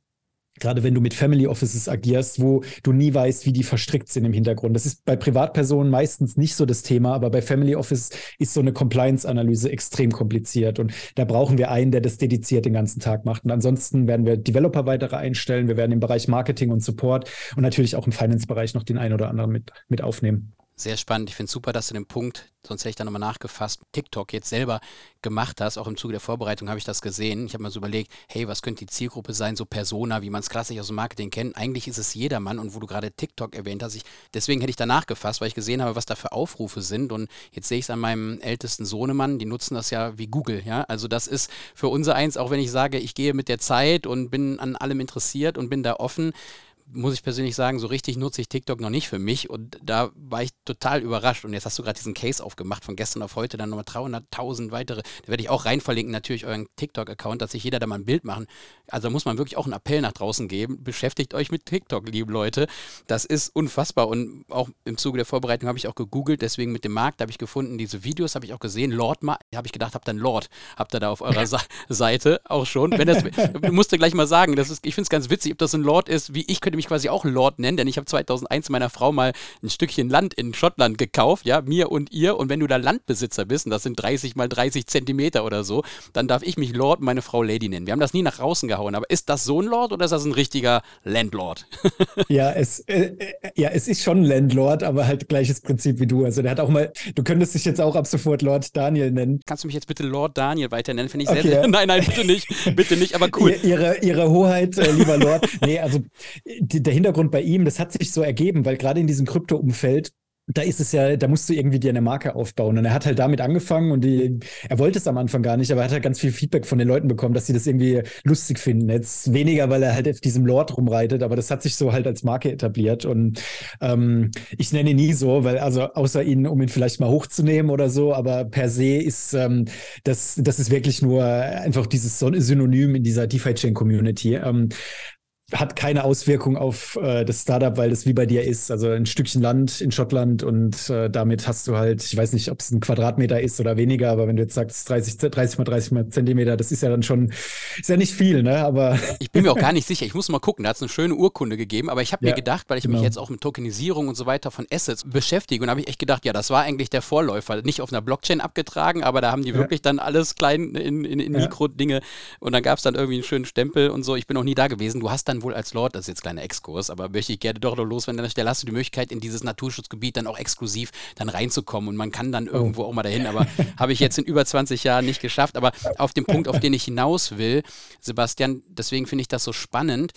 gerade wenn du mit Family Offices agierst, wo du nie weißt, wie die verstrickt sind im Hintergrund. Das ist bei Privatpersonen meistens nicht so das Thema, aber bei Family Office ist so eine Compliance-Analyse extrem kompliziert und da brauchen wir einen, der das dediziert den ganzen Tag macht. Und ansonsten werden wir Developer weitere einstellen, wir werden im Bereich Marketing und Support und natürlich auch im Finance-Bereich noch den einen oder anderen mit, mit aufnehmen. Sehr spannend. Ich finde es super, dass du den Punkt, sonst hätte ich da nochmal nachgefasst, TikTok jetzt selber gemacht hast. Auch im Zuge der Vorbereitung habe ich das gesehen. Ich habe mal so überlegt, hey, was könnte die Zielgruppe sein? So Persona, wie man es klassisch aus dem Marketing kennt. Eigentlich ist es jedermann. Und wo du gerade TikTok erwähnt hast, ich, deswegen hätte ich da nachgefasst, weil ich gesehen habe, was da für Aufrufe sind. Und jetzt sehe ich es an meinem ältesten Sohnemann. Die nutzen das ja wie Google. Ja? Also das ist für unser Eins, auch wenn ich sage, ich gehe mit der Zeit und bin an allem interessiert und bin da offen, muss ich persönlich sagen, so richtig nutze ich TikTok noch nicht für mich und da war ich total überrascht und jetzt hast du gerade diesen Case aufgemacht, von gestern auf heute dann nochmal dreihunderttausend weitere, da werde ich auch rein verlinken, natürlich euren TikTok-Account, dass sich jeder da mal ein Bild machen, also da muss man wirklich auch einen Appell nach draußen geben, beschäftigt euch mit TikTok, liebe Leute, das ist unfassbar und auch im Zuge der Vorbereitung habe ich auch gegoogelt, deswegen mit dem Markt habe ich gefunden, diese Videos habe ich auch gesehen, Lord, habe ich gedacht, habt dann Lord, habt ihr da auf eurer Sa- Seite auch schon, wenn das, musst du gleich mal sagen, das ist, ich finde es ganz witzig, ob das ein Lord ist, wie ich könnte mich quasi auch Lord nennen, denn ich habe zweitausendeins meiner Frau mal ein Stückchen Land in Schottland gekauft, ja, mir und ihr und wenn du da Landbesitzer bist, und das sind dreißig mal dreißig Zentimeter oder so, dann darf ich mich Lord und meine Frau Lady nennen. Wir haben das nie nach draußen gehauen, aber ist das so ein Lord oder ist das ein richtiger Landlord? Ja, es, äh, ja, es ist schon ein Landlord, aber halt gleiches Prinzip wie du. Also der hat auch mal, du könntest dich jetzt auch ab sofort Lord Daniel nennen. Kannst du mich jetzt bitte Lord Daniel weiter nennen? Finde ich okay. sehr, sehr, nein, nein, bitte nicht, bitte nicht, aber cool. Ihre, ihre Hoheit, äh, lieber Lord. Nee, also der Hintergrund bei ihm, das hat sich so ergeben, weil gerade in diesem Krypto-Umfeld, da ist es ja, da musst du irgendwie dir eine Marke aufbauen. Und er hat halt damit angefangen und die, er wollte es am Anfang gar nicht, aber er hat halt ganz viel Feedback von den Leuten bekommen, dass sie das irgendwie lustig finden. Jetzt weniger, weil er halt auf diesem Lord rumreitet, aber das hat sich so halt als Marke etabliert. Und ähm, ich nenne ihn nie so, weil, also außer ihn, um ihn vielleicht mal hochzunehmen oder so, aber per se ist ähm, das, das ist wirklich nur einfach dieses Synonym in dieser DeFi-Chain-Community. Ähm, Hat keine Auswirkung auf äh, das Startup, weil das wie bei dir ist. Also ein Stückchen Land in Schottland und äh, damit hast du halt, ich weiß nicht, ob es ein Quadratmeter ist oder weniger, aber wenn du jetzt sagst, dreißig mal dreißig mal Zentimeter, das ist ja dann schon, ist ja nicht viel, ne? Aber ich bin mir auch gar nicht sicher. Ich muss mal gucken. Da hat es eine schöne Urkunde gegeben, aber ich habe ja, mir gedacht, weil ich genau. mich jetzt auch mit Tokenisierung und so weiter von Assets beschäftige und habe ich echt gedacht, ja, das war eigentlich der Vorläufer. Nicht auf einer Blockchain abgetragen, aber da haben die ja. wirklich dann alles klein in, in, in ja. Mikrodinge und dann gab es dann irgendwie einen schönen Stempel und so. Ich bin noch nie da gewesen. Du hast dann wohl als Lord, das ist jetzt kleiner Exkurs, aber möchte ich gerne doch noch loswerden, an der Stelle hast du die Möglichkeit, in dieses Naturschutzgebiet dann auch exklusiv dann reinzukommen und man kann dann irgendwo auch mal dahin, aber habe ich jetzt in über zwanzig Jahren nicht geschafft, aber auf den Punkt, auf den ich hinaus will, Sebastian, deswegen finde ich das so spannend,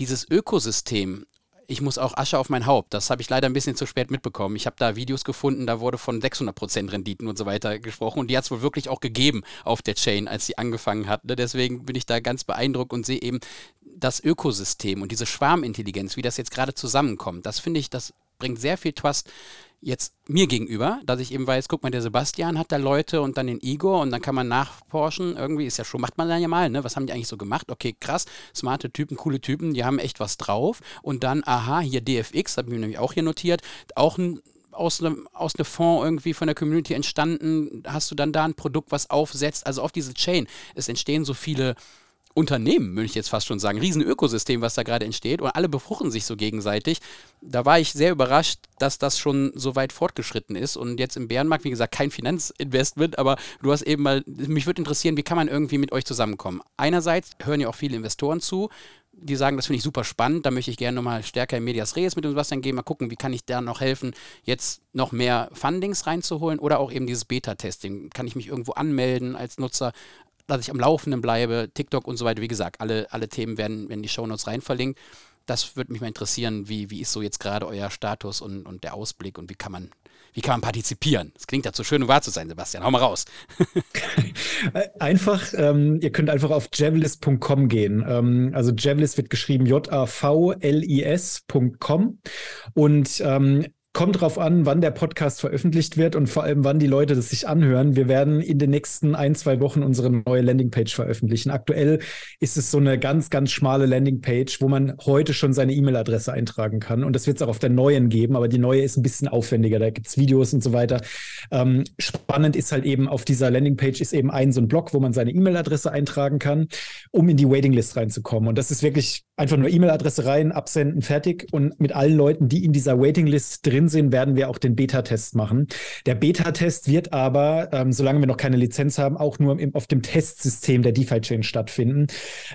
dieses Ökosystem, ich muss auch Asche auf mein Haupt, das habe ich leider ein bisschen zu spät mitbekommen. Ich habe da Videos gefunden, da wurde von sechshundert Prozent Renditen und so weiter gesprochen und die hat es wohl wirklich auch gegeben auf der Chain, als sie angefangen hat. Deswegen bin ich da ganz beeindruckt und sehe eben das Ökosystem und diese Schwarmintelligenz, wie das jetzt gerade zusammenkommt. Das finde ich, das bringt sehr viel Trust jetzt mir gegenüber, dass ich eben weiß, guck mal, der Sebastian hat da Leute und dann den Igor und dann kann man nachforschen, irgendwie ist ja schon, macht man dann ja mal, ne? Was haben die eigentlich so gemacht? Okay, krass, smarte Typen, coole Typen, die haben echt was drauf und dann, aha, hier D F X, habe ich mir nämlich auch hier notiert, auch ein aus einem aus einem Fonds irgendwie von der Community entstanden, hast du dann da ein Produkt, was aufsetzt, also auf diese Chain, es entstehen so viele Unternehmen, würde ich jetzt fast schon sagen, riesen Ökosystem, was da gerade entsteht und alle befruchten sich so gegenseitig. Da war ich sehr überrascht, dass das schon so weit fortgeschritten ist und jetzt im Bärenmarkt, wie gesagt, kein Finanzinvestment, aber du hast eben mal, mich würde interessieren, wie kann man irgendwie mit euch zusammenkommen? Einerseits hören ja auch viele Investoren zu, die sagen, das finde ich super spannend, da möchte ich gerne nochmal stärker in Medias Res mit dem Sebastian gehen, mal gucken, wie kann ich da noch helfen, jetzt noch mehr Fundings reinzuholen oder auch eben dieses Beta-Testing. Kann ich mich irgendwo anmelden als Nutzer, dass ich am Laufenden bleibe, TikTok und so weiter, wie gesagt, alle, alle Themen werden, werden in die Shownotes rein verlinkt. das würde mich mal interessieren, wie, wie ist so jetzt gerade euer Status und, und der Ausblick und wie kann man, wie kann man partizipieren? Das klingt ja zu schön, um wahr zu sein, Sebastian. Hau mal raus. Einfach, ähm, ihr könnt einfach auf jevelis punkt com gehen. Ähm, also Jevelis wird geschrieben J A V L I S punkt com und ähm, kommt drauf an, wann der Podcast veröffentlicht wird und vor allem, wann die Leute das sich anhören. Wir werden in den nächsten ein, zwei Wochen unsere neue Landingpage veröffentlichen. Aktuell ist es so eine ganz, ganz schmale Landingpage, wo man heute schon seine E-Mail-Adresse eintragen kann. Und das wird es auch auf der neuen geben, aber die neue ist ein bisschen aufwendiger. Da gibt es Videos und so weiter. Ähm, spannend ist halt eben, auf dieser Landingpage ist eben ein so ein Blog, wo man seine E-Mail-Adresse eintragen kann, um in die Waitinglist reinzukommen. Und das ist wirklich einfach nur E-Mail-Adresse rein, absenden, fertig. Und mit allen Leuten, die in dieser Waitinglist drin sind, werden wir auch den Beta-Test machen. Der Beta-Test wird aber, ähm, solange wir noch keine Lizenz haben, auch nur im, auf dem Testsystem der DeFi-Chain stattfinden.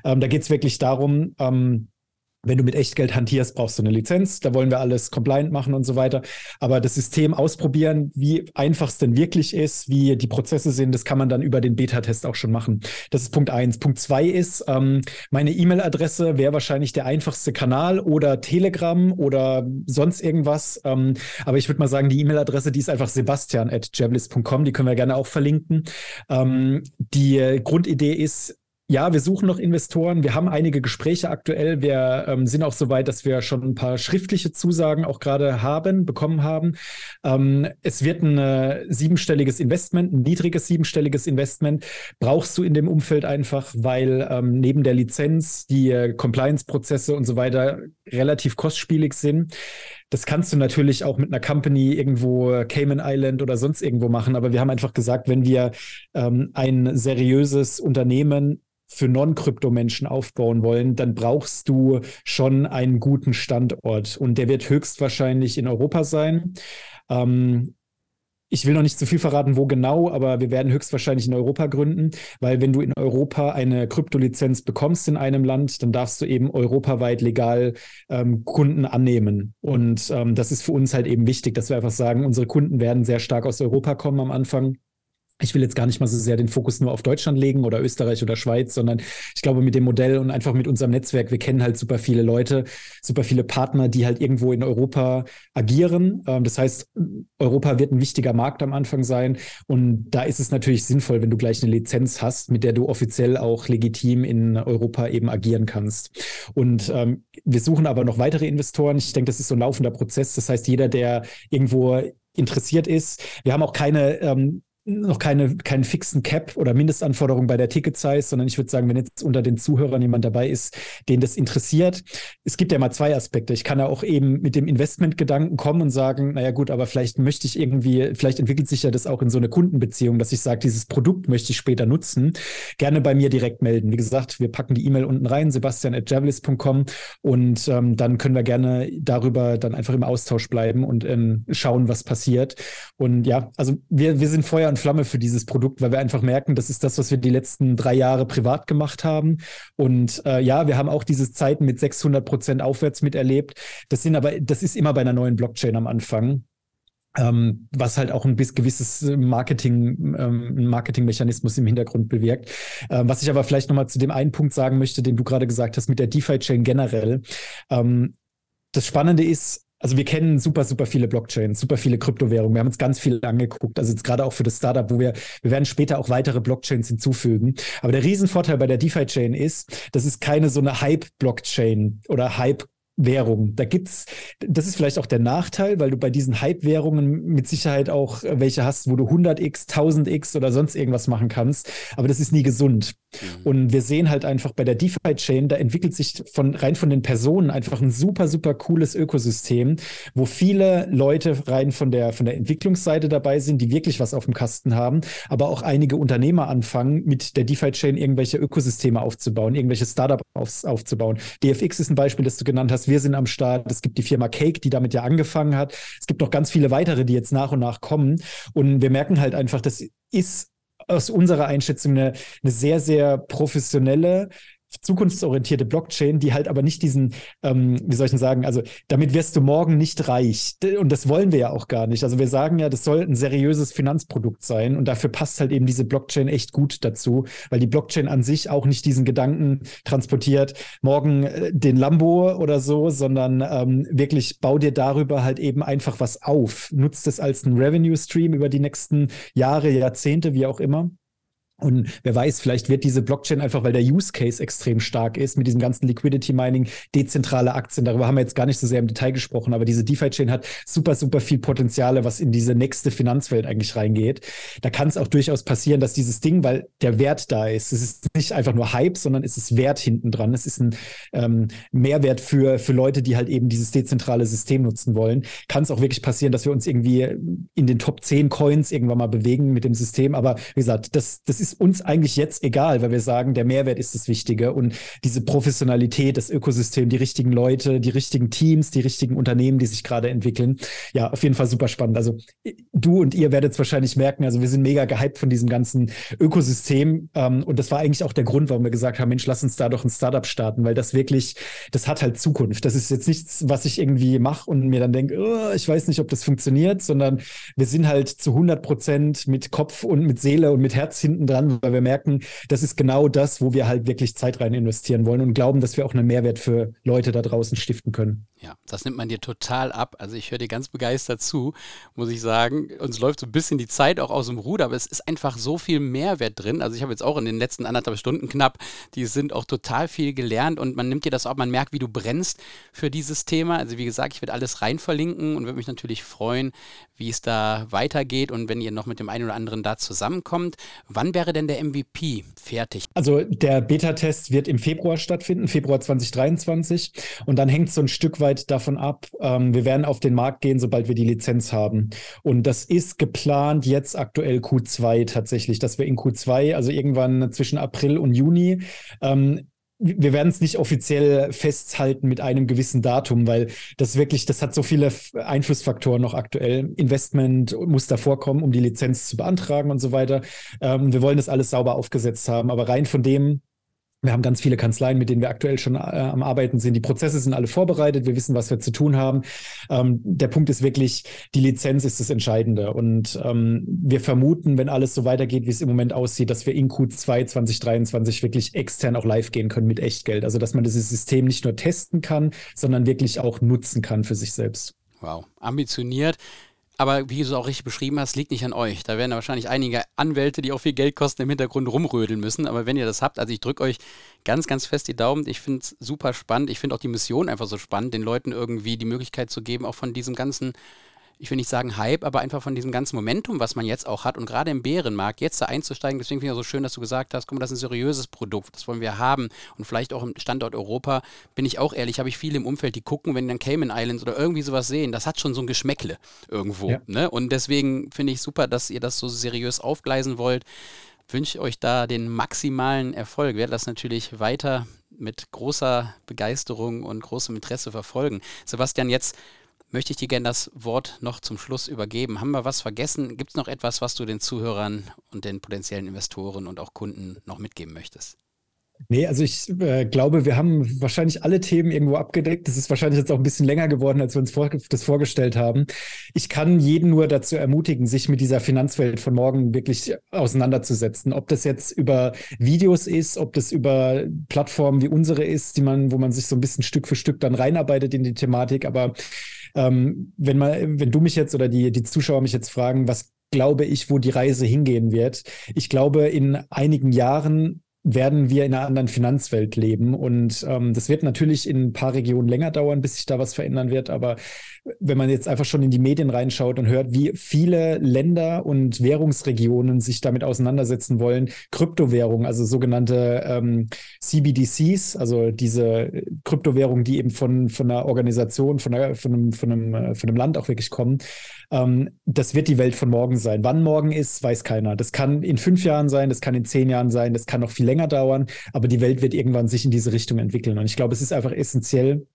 Ähm, da geht es wirklich darum, ähm, wenn du mit Echtgeld hantierst, brauchst du eine Lizenz. Da wollen wir alles compliant machen und so weiter. Aber das System ausprobieren, wie einfach es denn wirklich ist, wie die Prozesse sind, das kann man dann über den Beta-Test auch schon machen. Das ist Punkt eins. Punkt zwei ist, ähm, meine E-Mail-Adresse wäre wahrscheinlich der einfachste Kanal oder Telegram oder sonst irgendwas. Ähm, aber ich würde mal sagen, die E-Mail-Adresse, die ist einfach sebastian at jevelis punkt com. Die können wir gerne auch verlinken. Ähm, die Grundidee ist, ja, wir suchen noch Investoren. Wir haben einige Gespräche aktuell. Wir ähm, sind auch so weit, dass wir schon ein paar schriftliche Zusagen auch gerade haben, bekommen haben. Ähm, es wird ein äh, siebenstelliges Investment, ein niedriges siebenstelliges Investment. Brauchst du in dem Umfeld einfach, weil ähm, neben der Lizenz die äh, Compliance-Prozesse und so weiter relativ kostspielig sind. Das kannst du natürlich auch mit einer Company irgendwo Cayman Island oder sonst irgendwo machen. Aber wir haben einfach gesagt, wenn wir ähm, ein seriöses Unternehmen für Non-Krypto-Menschen aufbauen wollen, dann brauchst du schon einen guten Standort. Und der wird höchstwahrscheinlich in Europa sein. Ähm, ich will noch nicht zu viel verraten, wo genau, aber wir werden höchstwahrscheinlich in Europa gründen, weil wenn du in Europa eine Kryptolizenz bekommst in einem Land, dann darfst du eben europaweit legal ähm, Kunden annehmen. Und ähm, das ist für uns halt eben wichtig, dass wir einfach sagen, unsere Kunden werden sehr stark aus Europa kommen am Anfang. Ich will jetzt gar nicht mal so sehr den Fokus nur auf Deutschland legen oder Österreich oder Schweiz, sondern ich glaube mit dem Modell und einfach mit unserem Netzwerk, wir kennen halt super viele Leute, super viele Partner, die halt irgendwo in Europa agieren. Das heißt, Europa wird ein wichtiger Markt am Anfang sein und da ist es natürlich sinnvoll, wenn du gleich eine Lizenz hast, mit der du offiziell auch legitim in Europa eben agieren kannst. Und ähm, wir suchen aber noch weitere Investoren. Ich denke, das ist so ein laufender Prozess. Das heißt, jeder, der irgendwo interessiert ist, wir haben auch keine ähm, noch keine, keinen fixen Cap oder Mindestanforderung bei der Ticket-Size, sondern ich würde sagen, wenn jetzt unter den Zuhörern jemand dabei ist, den das interessiert, es gibt ja mal zwei Aspekte. Ich kann ja auch eben mit dem Investmentgedanken kommen und sagen, naja gut, aber vielleicht möchte ich irgendwie, vielleicht entwickelt sich ja das auch in so eine Kundenbeziehung, dass ich sage, dieses Produkt möchte ich später nutzen. Gerne bei mir direkt melden. Wie gesagt, wir packen die E-Mail unten rein, sebastian at jevelis punkt com und ähm, dann können wir gerne darüber dann einfach im Austausch bleiben und ähm, schauen, was passiert. Und ja, also wir, wir sind Feuer und Flamme für dieses Produkt, weil wir einfach merken, das ist das, was wir die letzten drei Jahre privat gemacht haben. Und äh, ja, wir haben auch diese Zeiten mit sechshundert Prozent aufwärts miterlebt. Das sind aber, das ist immer bei einer neuen Blockchain am Anfang, ähm, was halt auch ein gewisses Marketing, ähm, Marketingmechanismus im Hintergrund bewirkt. Ähm, was ich aber vielleicht nochmal zu dem einen Punkt sagen möchte, den du gerade gesagt hast, mit der DeFi-Chain generell. Ähm, das Spannende ist, also wir kennen super, super viele Blockchains, super viele Kryptowährungen. Wir haben uns ganz viel angeguckt. Also jetzt gerade auch für das Startup, wo wir, wir werden später auch weitere Blockchains hinzufügen. Aber der Riesenvorteil bei der DeFi-Chain ist, das ist keine so eine Hype-Blockchain oder Hype Währung. Da gibt's, das ist vielleicht auch der Nachteil, weil du bei diesen Hype-Währungen mit Sicherheit auch welche hast, wo du hundert x, tausend x oder sonst irgendwas machen kannst, aber das ist nie gesund. Mhm. Und wir sehen halt einfach bei der DeFi-Chain, da entwickelt sich von, rein von den Personen einfach ein super, super cooles Ökosystem, wo viele Leute rein von der, von der Entwicklungsseite dabei sind, die wirklich was auf dem Kasten haben, aber auch einige Unternehmer anfangen, mit der DeFi-Chain irgendwelche Ökosysteme aufzubauen, irgendwelche Startups auf, aufzubauen. D F X ist ein Beispiel, das du genannt hast. Wir sind am Start. Es gibt die Firma Cake, die damit ja angefangen hat. Es gibt noch ganz viele weitere, die jetzt nach und nach kommen. Und wir merken halt einfach, das ist aus unserer Einschätzung eine, eine sehr, sehr professionelle, zukunftsorientierte Blockchain, die halt aber nicht diesen, ähm, wie soll ich denn sagen, also damit wirst du morgen nicht reich. Und das wollen wir ja auch gar nicht. Also wir sagen ja, das soll ein seriöses Finanzprodukt sein und dafür passt halt eben diese Blockchain echt gut dazu, weil die Blockchain an sich auch nicht diesen Gedanken transportiert, morgen den Lambo oder so, sondern ähm, wirklich bau dir darüber halt eben einfach was auf. Nutzt es als einen Revenue-Stream über die nächsten Jahre, Jahrzehnte, wie auch immer. Und wer weiß, vielleicht wird diese Blockchain einfach, weil der Use Case extrem stark ist, mit diesem ganzen Liquidity Mining, dezentrale Aktien, darüber haben wir jetzt gar nicht so sehr im Detail gesprochen, aber diese DeFi-Chain hat super, super viel Potenziale, was in diese nächste Finanzwelt eigentlich reingeht. Da kann es auch durchaus passieren, dass dieses Ding, weil der Wert da ist, es ist nicht einfach nur Hype, sondern es ist Wert hinten dran. Es ist ein ähm, Mehrwert für, für Leute, die halt eben dieses dezentrale System nutzen wollen. Kann es auch wirklich passieren, dass wir uns irgendwie in den Top zehn Coins irgendwann mal bewegen mit dem System, aber wie gesagt, das, das ist uns eigentlich jetzt egal, weil wir sagen, der Mehrwert ist das Wichtige und diese Professionalität, das Ökosystem, die richtigen Leute, die richtigen Teams, die richtigen Unternehmen, die sich gerade entwickeln. Ja, auf jeden Fall super spannend. Also du und ihr werdet es wahrscheinlich merken, also wir sind mega gehypt von diesem ganzen Ökosystem ähm, und das war eigentlich auch der Grund, warum wir gesagt haben, Mensch, lass uns da doch ein Startup starten, weil das wirklich, das hat halt Zukunft. Das ist jetzt nichts, was ich irgendwie mache und mir dann denke, oh, ich weiß nicht, ob das funktioniert, sondern wir sind halt zu hundert Prozent mit Kopf und mit Seele und mit Herz hinten dran, weil wir merken, das ist genau das, wo wir halt wirklich Zeit rein investieren wollen und glauben, dass wir auch einen Mehrwert für Leute da draußen stiften können. Ja, das nimmt man dir total ab. Also ich höre dir ganz begeistert zu, muss ich sagen. Uns läuft so ein bisschen die Zeit auch aus dem Ruder, aber es ist einfach so viel Mehrwert drin. Also ich habe jetzt auch in den letzten anderthalb Stunden knapp, die sind auch total viel gelernt und man nimmt dir das ab, man merkt, wie du brennst für dieses Thema. Also wie gesagt, ich werde alles rein verlinken und würde mich natürlich freuen, wie es da weitergeht und wenn ihr noch mit dem einen oder anderen da zusammenkommt. Wann wäre denn der M V P fertig? Also der Beta-Test wird im Februar stattfinden, Februar zwanzig dreiundzwanzig und dann hängt so ein Stück weit davon ab. Ähm, wir werden auf den Markt gehen, sobald wir die Lizenz haben. Und das ist geplant jetzt aktuell Q zwei tatsächlich, dass wir in Q zwei, also irgendwann zwischen April und Juni, ähm, wir werden es nicht offiziell festhalten mit einem gewissen Datum, weil das wirklich, das hat so viele Einflussfaktoren noch aktuell. Investment muss da vorkommen, um die Lizenz zu beantragen und so weiter. Ähm, wir wollen das alles sauber aufgesetzt haben, aber rein von dem, wir haben ganz viele Kanzleien, mit denen wir aktuell schon äh, am Arbeiten sind. Die Prozesse sind alle vorbereitet. Wir wissen, was wir zu tun haben. Ähm, der Punkt ist wirklich, die Lizenz ist das Entscheidende. Und ähm, wir vermuten, wenn alles so weitergeht, wie es im Moment aussieht, dass wir in Q zwei zwanzig dreiundzwanzig wirklich extern auch live gehen können mit Echtgeld. Also, dass man dieses System nicht nur testen kann, sondern wirklich auch nutzen kann für sich selbst. Wow, ambitioniert. Aber wie du es auch richtig beschrieben hast, liegt nicht an euch. Da werden wahrscheinlich einige Anwälte, die auch viel Geld kosten, im Hintergrund rumrödeln müssen. Aber wenn ihr das habt, also ich drücke euch ganz, ganz fest die Daumen. Ich finde es super spannend. Ich finde auch die Mission einfach so spannend, den Leuten irgendwie die Möglichkeit zu geben, auch von diesem ganzen, ich will nicht sagen Hype, aber einfach von diesem ganzen Momentum, was man jetzt auch hat. Und gerade im Bärenmarkt jetzt da einzusteigen, deswegen finde ich auch so schön, dass du gesagt hast, guck mal, das ist ein seriöses Produkt, das wollen wir haben. Und vielleicht auch im Standort Europa, bin ich auch ehrlich, habe ich viele im Umfeld, die gucken, wenn dann Cayman Islands oder irgendwie sowas sehen, das hat schon so ein Geschmäckle irgendwo. Ja. Ne? Und deswegen finde ich super, dass ihr das so seriös aufgleisen wollt. Wünsche euch da den maximalen Erfolg. Werde das natürlich weiter mit großer Begeisterung und großem Interesse verfolgen. Sebastian, jetzt möchte ich dir gerne das Wort noch zum Schluss übergeben. Haben wir was vergessen? Gibt es noch etwas, was du den Zuhörern und den potenziellen Investoren und auch Kunden noch mitgeben möchtest? Nee, also ich äh, glaube, wir haben wahrscheinlich alle Themen irgendwo abgedeckt. Das ist wahrscheinlich jetzt auch ein bisschen länger geworden, als wir uns vor, das vorgestellt haben. Ich kann jeden nur dazu ermutigen, sich mit dieser Finanzwelt von morgen wirklich auseinanderzusetzen. Ob das jetzt über Videos ist, ob das über Plattformen wie unsere ist, die man, wo man sich so ein bisschen Stück für Stück dann reinarbeitet in die Thematik. Aber ähm, wenn man, wenn du mich jetzt oder die, die Zuschauer mich jetzt fragen, was glaube ich, wo die Reise hingehen wird? Ich glaube, in einigen Jahren werden wir in einer anderen Finanzwelt leben. Und ähm, das wird natürlich in ein paar Regionen länger dauern, bis sich da was verändern wird. Aber wenn man jetzt einfach schon in die Medien reinschaut und hört, wie viele Länder und Währungsregionen sich damit auseinandersetzen wollen, Kryptowährungen, also sogenannte ähm, C B D Cs, also diese Kryptowährungen, die eben von, von einer Organisation, von, einer, von, einem, von, einem, von einem Land auch wirklich kommen, ähm, das wird die Welt von morgen sein. Wann morgen ist, weiß keiner. Das kann in fünf Jahren sein, das kann in zehn Jahren sein, das kann noch viel länger dauern, aber die Welt wird irgendwann sich in diese Richtung entwickeln. Und ich glaube, es ist einfach essentiell,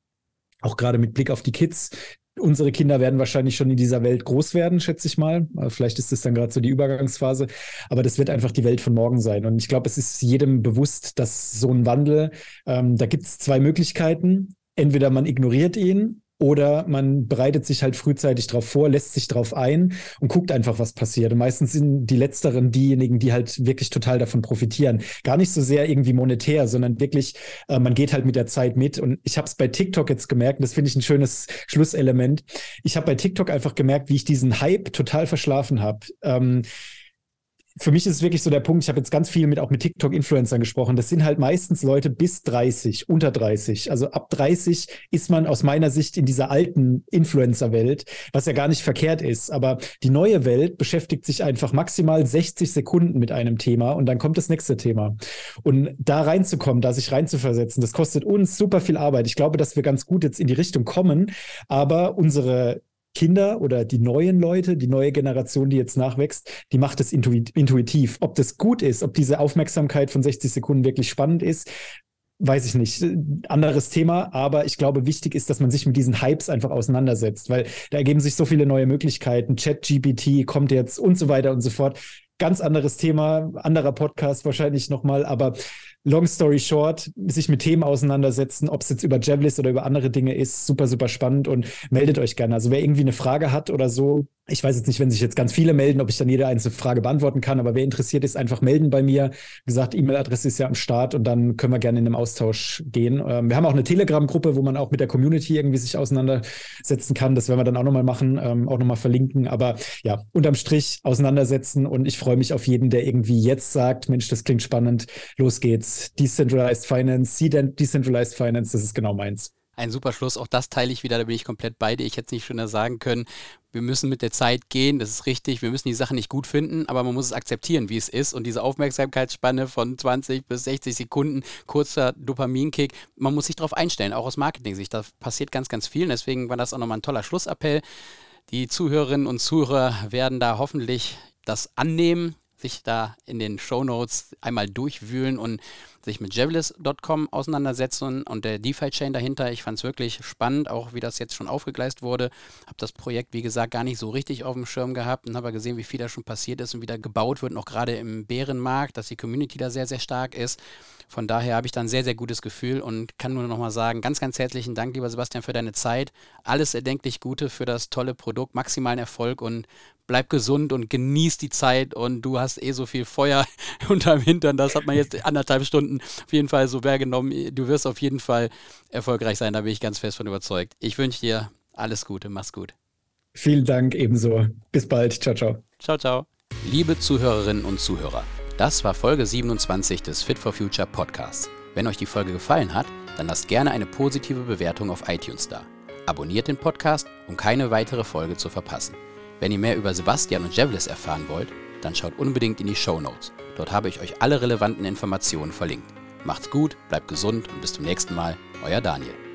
auch gerade mit Blick auf die Kids, unsere Kinder werden wahrscheinlich schon in dieser Welt groß werden, schätze ich mal. Vielleicht ist das dann gerade so die Übergangsphase. Aber das wird einfach die Welt von morgen sein. Und ich glaube, es ist jedem bewusst, dass so ein Wandel, ähm, da gibt es zwei Möglichkeiten. Entweder man ignoriert ihn oder man bereitet sich halt frühzeitig drauf vor, lässt sich drauf ein und guckt einfach, was passiert. Und meistens sind die Letzteren diejenigen, die halt wirklich total davon profitieren. Gar nicht so sehr irgendwie monetär, sondern wirklich, äh, man geht halt mit der Zeit mit. Und ich habe es bei TikTok jetzt gemerkt, und das finde ich ein schönes Schlusselement. Ich habe bei TikTok einfach gemerkt, wie ich diesen Hype total verschlafen habe. Ähm, Für mich ist es wirklich so der Punkt, ich habe jetzt ganz viel mit auch mit TikTok-Influencern gesprochen, das sind halt meistens Leute bis dreißig, unter dreißig. Also ab dreißig ist man aus meiner Sicht in dieser alten Influencer-Welt, was ja gar nicht verkehrt ist. Aber die neue Welt beschäftigt sich einfach maximal sechzig Sekunden mit einem Thema und dann kommt das nächste Thema. Und da reinzukommen, da sich reinzuversetzen, das kostet uns super viel Arbeit. Ich glaube, dass wir ganz gut jetzt in die Richtung kommen, aber unsere Kinder oder die neuen Leute, die neue Generation, die jetzt nachwächst, die macht es intuitiv. Ob das gut ist, ob diese Aufmerksamkeit von sechzig Sekunden wirklich spannend ist, weiß ich nicht. Anderes Thema, aber ich glaube, wichtig ist, dass man sich mit diesen Hypes einfach auseinandersetzt, weil da ergeben sich so viele neue Möglichkeiten. ChatGPT kommt jetzt und so weiter und so fort. Ganz anderes Thema, anderer Podcast wahrscheinlich nochmal, aber long story short, sich mit Themen auseinandersetzen, ob es jetzt über Jevelis oder über andere Dinge ist, super, super spannend und meldet euch gerne. Also wer irgendwie eine Frage hat oder so, ich weiß jetzt nicht, wenn sich jetzt ganz viele melden, ob ich dann jede einzelne Frage beantworten kann, aber wer interessiert ist, einfach melden bei mir. Wie gesagt, E-Mail-Adresse ist ja am Start und dann können wir gerne in einem Austausch gehen. Ähm, wir haben auch eine Telegram-Gruppe, wo man auch mit der Community irgendwie sich auseinandersetzen kann. Das werden wir dann auch nochmal machen, ähm, auch nochmal verlinken, aber ja, unterm Strich auseinandersetzen und ich freue Ich freue mich auf jeden, der irgendwie jetzt sagt, Mensch, das klingt spannend, los geht's. Decentralized Finance, Decentralized Finance, das ist genau meins. Ein super Schluss, auch das teile ich wieder, da bin ich komplett bei dir. Ich hätte es nicht schöner sagen können. Wir müssen mit der Zeit gehen, das ist richtig, wir müssen die Sachen nicht gut finden, aber man muss es akzeptieren, wie es ist und diese Aufmerksamkeitsspanne von zwanzig bis sechzig Sekunden, kurzer Dopaminkick, man muss sich darauf einstellen, auch aus Marketing-Sicht, da passiert ganz, ganz viel und deswegen war das auch nochmal ein toller Schlussappell. Die Zuhörerinnen und Zuhörer werden da hoffentlich das annehmen, sich da in den Shownotes einmal durchwühlen und sich mit Jevelis Punkt com auseinandersetzen und der DeFi-Chain dahinter. Ich fand es wirklich spannend, auch wie das jetzt schon aufgegleist wurde. Habe das Projekt, wie gesagt, gar nicht so richtig auf dem Schirm gehabt und habe gesehen, wie viel da schon passiert ist und wie da gebaut wird, noch gerade im Bärenmarkt, dass die Community da sehr, sehr stark ist. Von daher habe ich da ein sehr, sehr gutes Gefühl und kann nur noch mal sagen, ganz, ganz herzlichen Dank, lieber Sebastian, für deine Zeit. Alles erdenklich Gute für das tolle Produkt, maximalen Erfolg und bleib gesund und genieß die Zeit und du hast eh so viel Feuer unterm Hintern, das hat man jetzt anderthalb Stunden auf jeden Fall so wahrgenommen. Du wirst auf jeden Fall erfolgreich sein, da bin ich ganz fest von überzeugt. Ich wünsche dir alles Gute, mach's gut. Vielen Dank ebenso. Bis bald. Ciao, ciao. Ciao, ciao. Liebe Zuhörerinnen und Zuhörer, das war Folge siebenundzwanzig des Fit for Future Podcasts. Wenn euch die Folge gefallen hat, dann lasst gerne eine positive Bewertung auf iTunes da. Abonniert den Podcast, um keine weitere Folge zu verpassen. Wenn ihr mehr über Sebastian und Jevelis erfahren wollt, dann schaut unbedingt in die Shownotes. Dort habe ich euch alle relevanten Informationen verlinkt. Macht's gut, bleibt gesund und bis zum nächsten Mal, euer Daniel.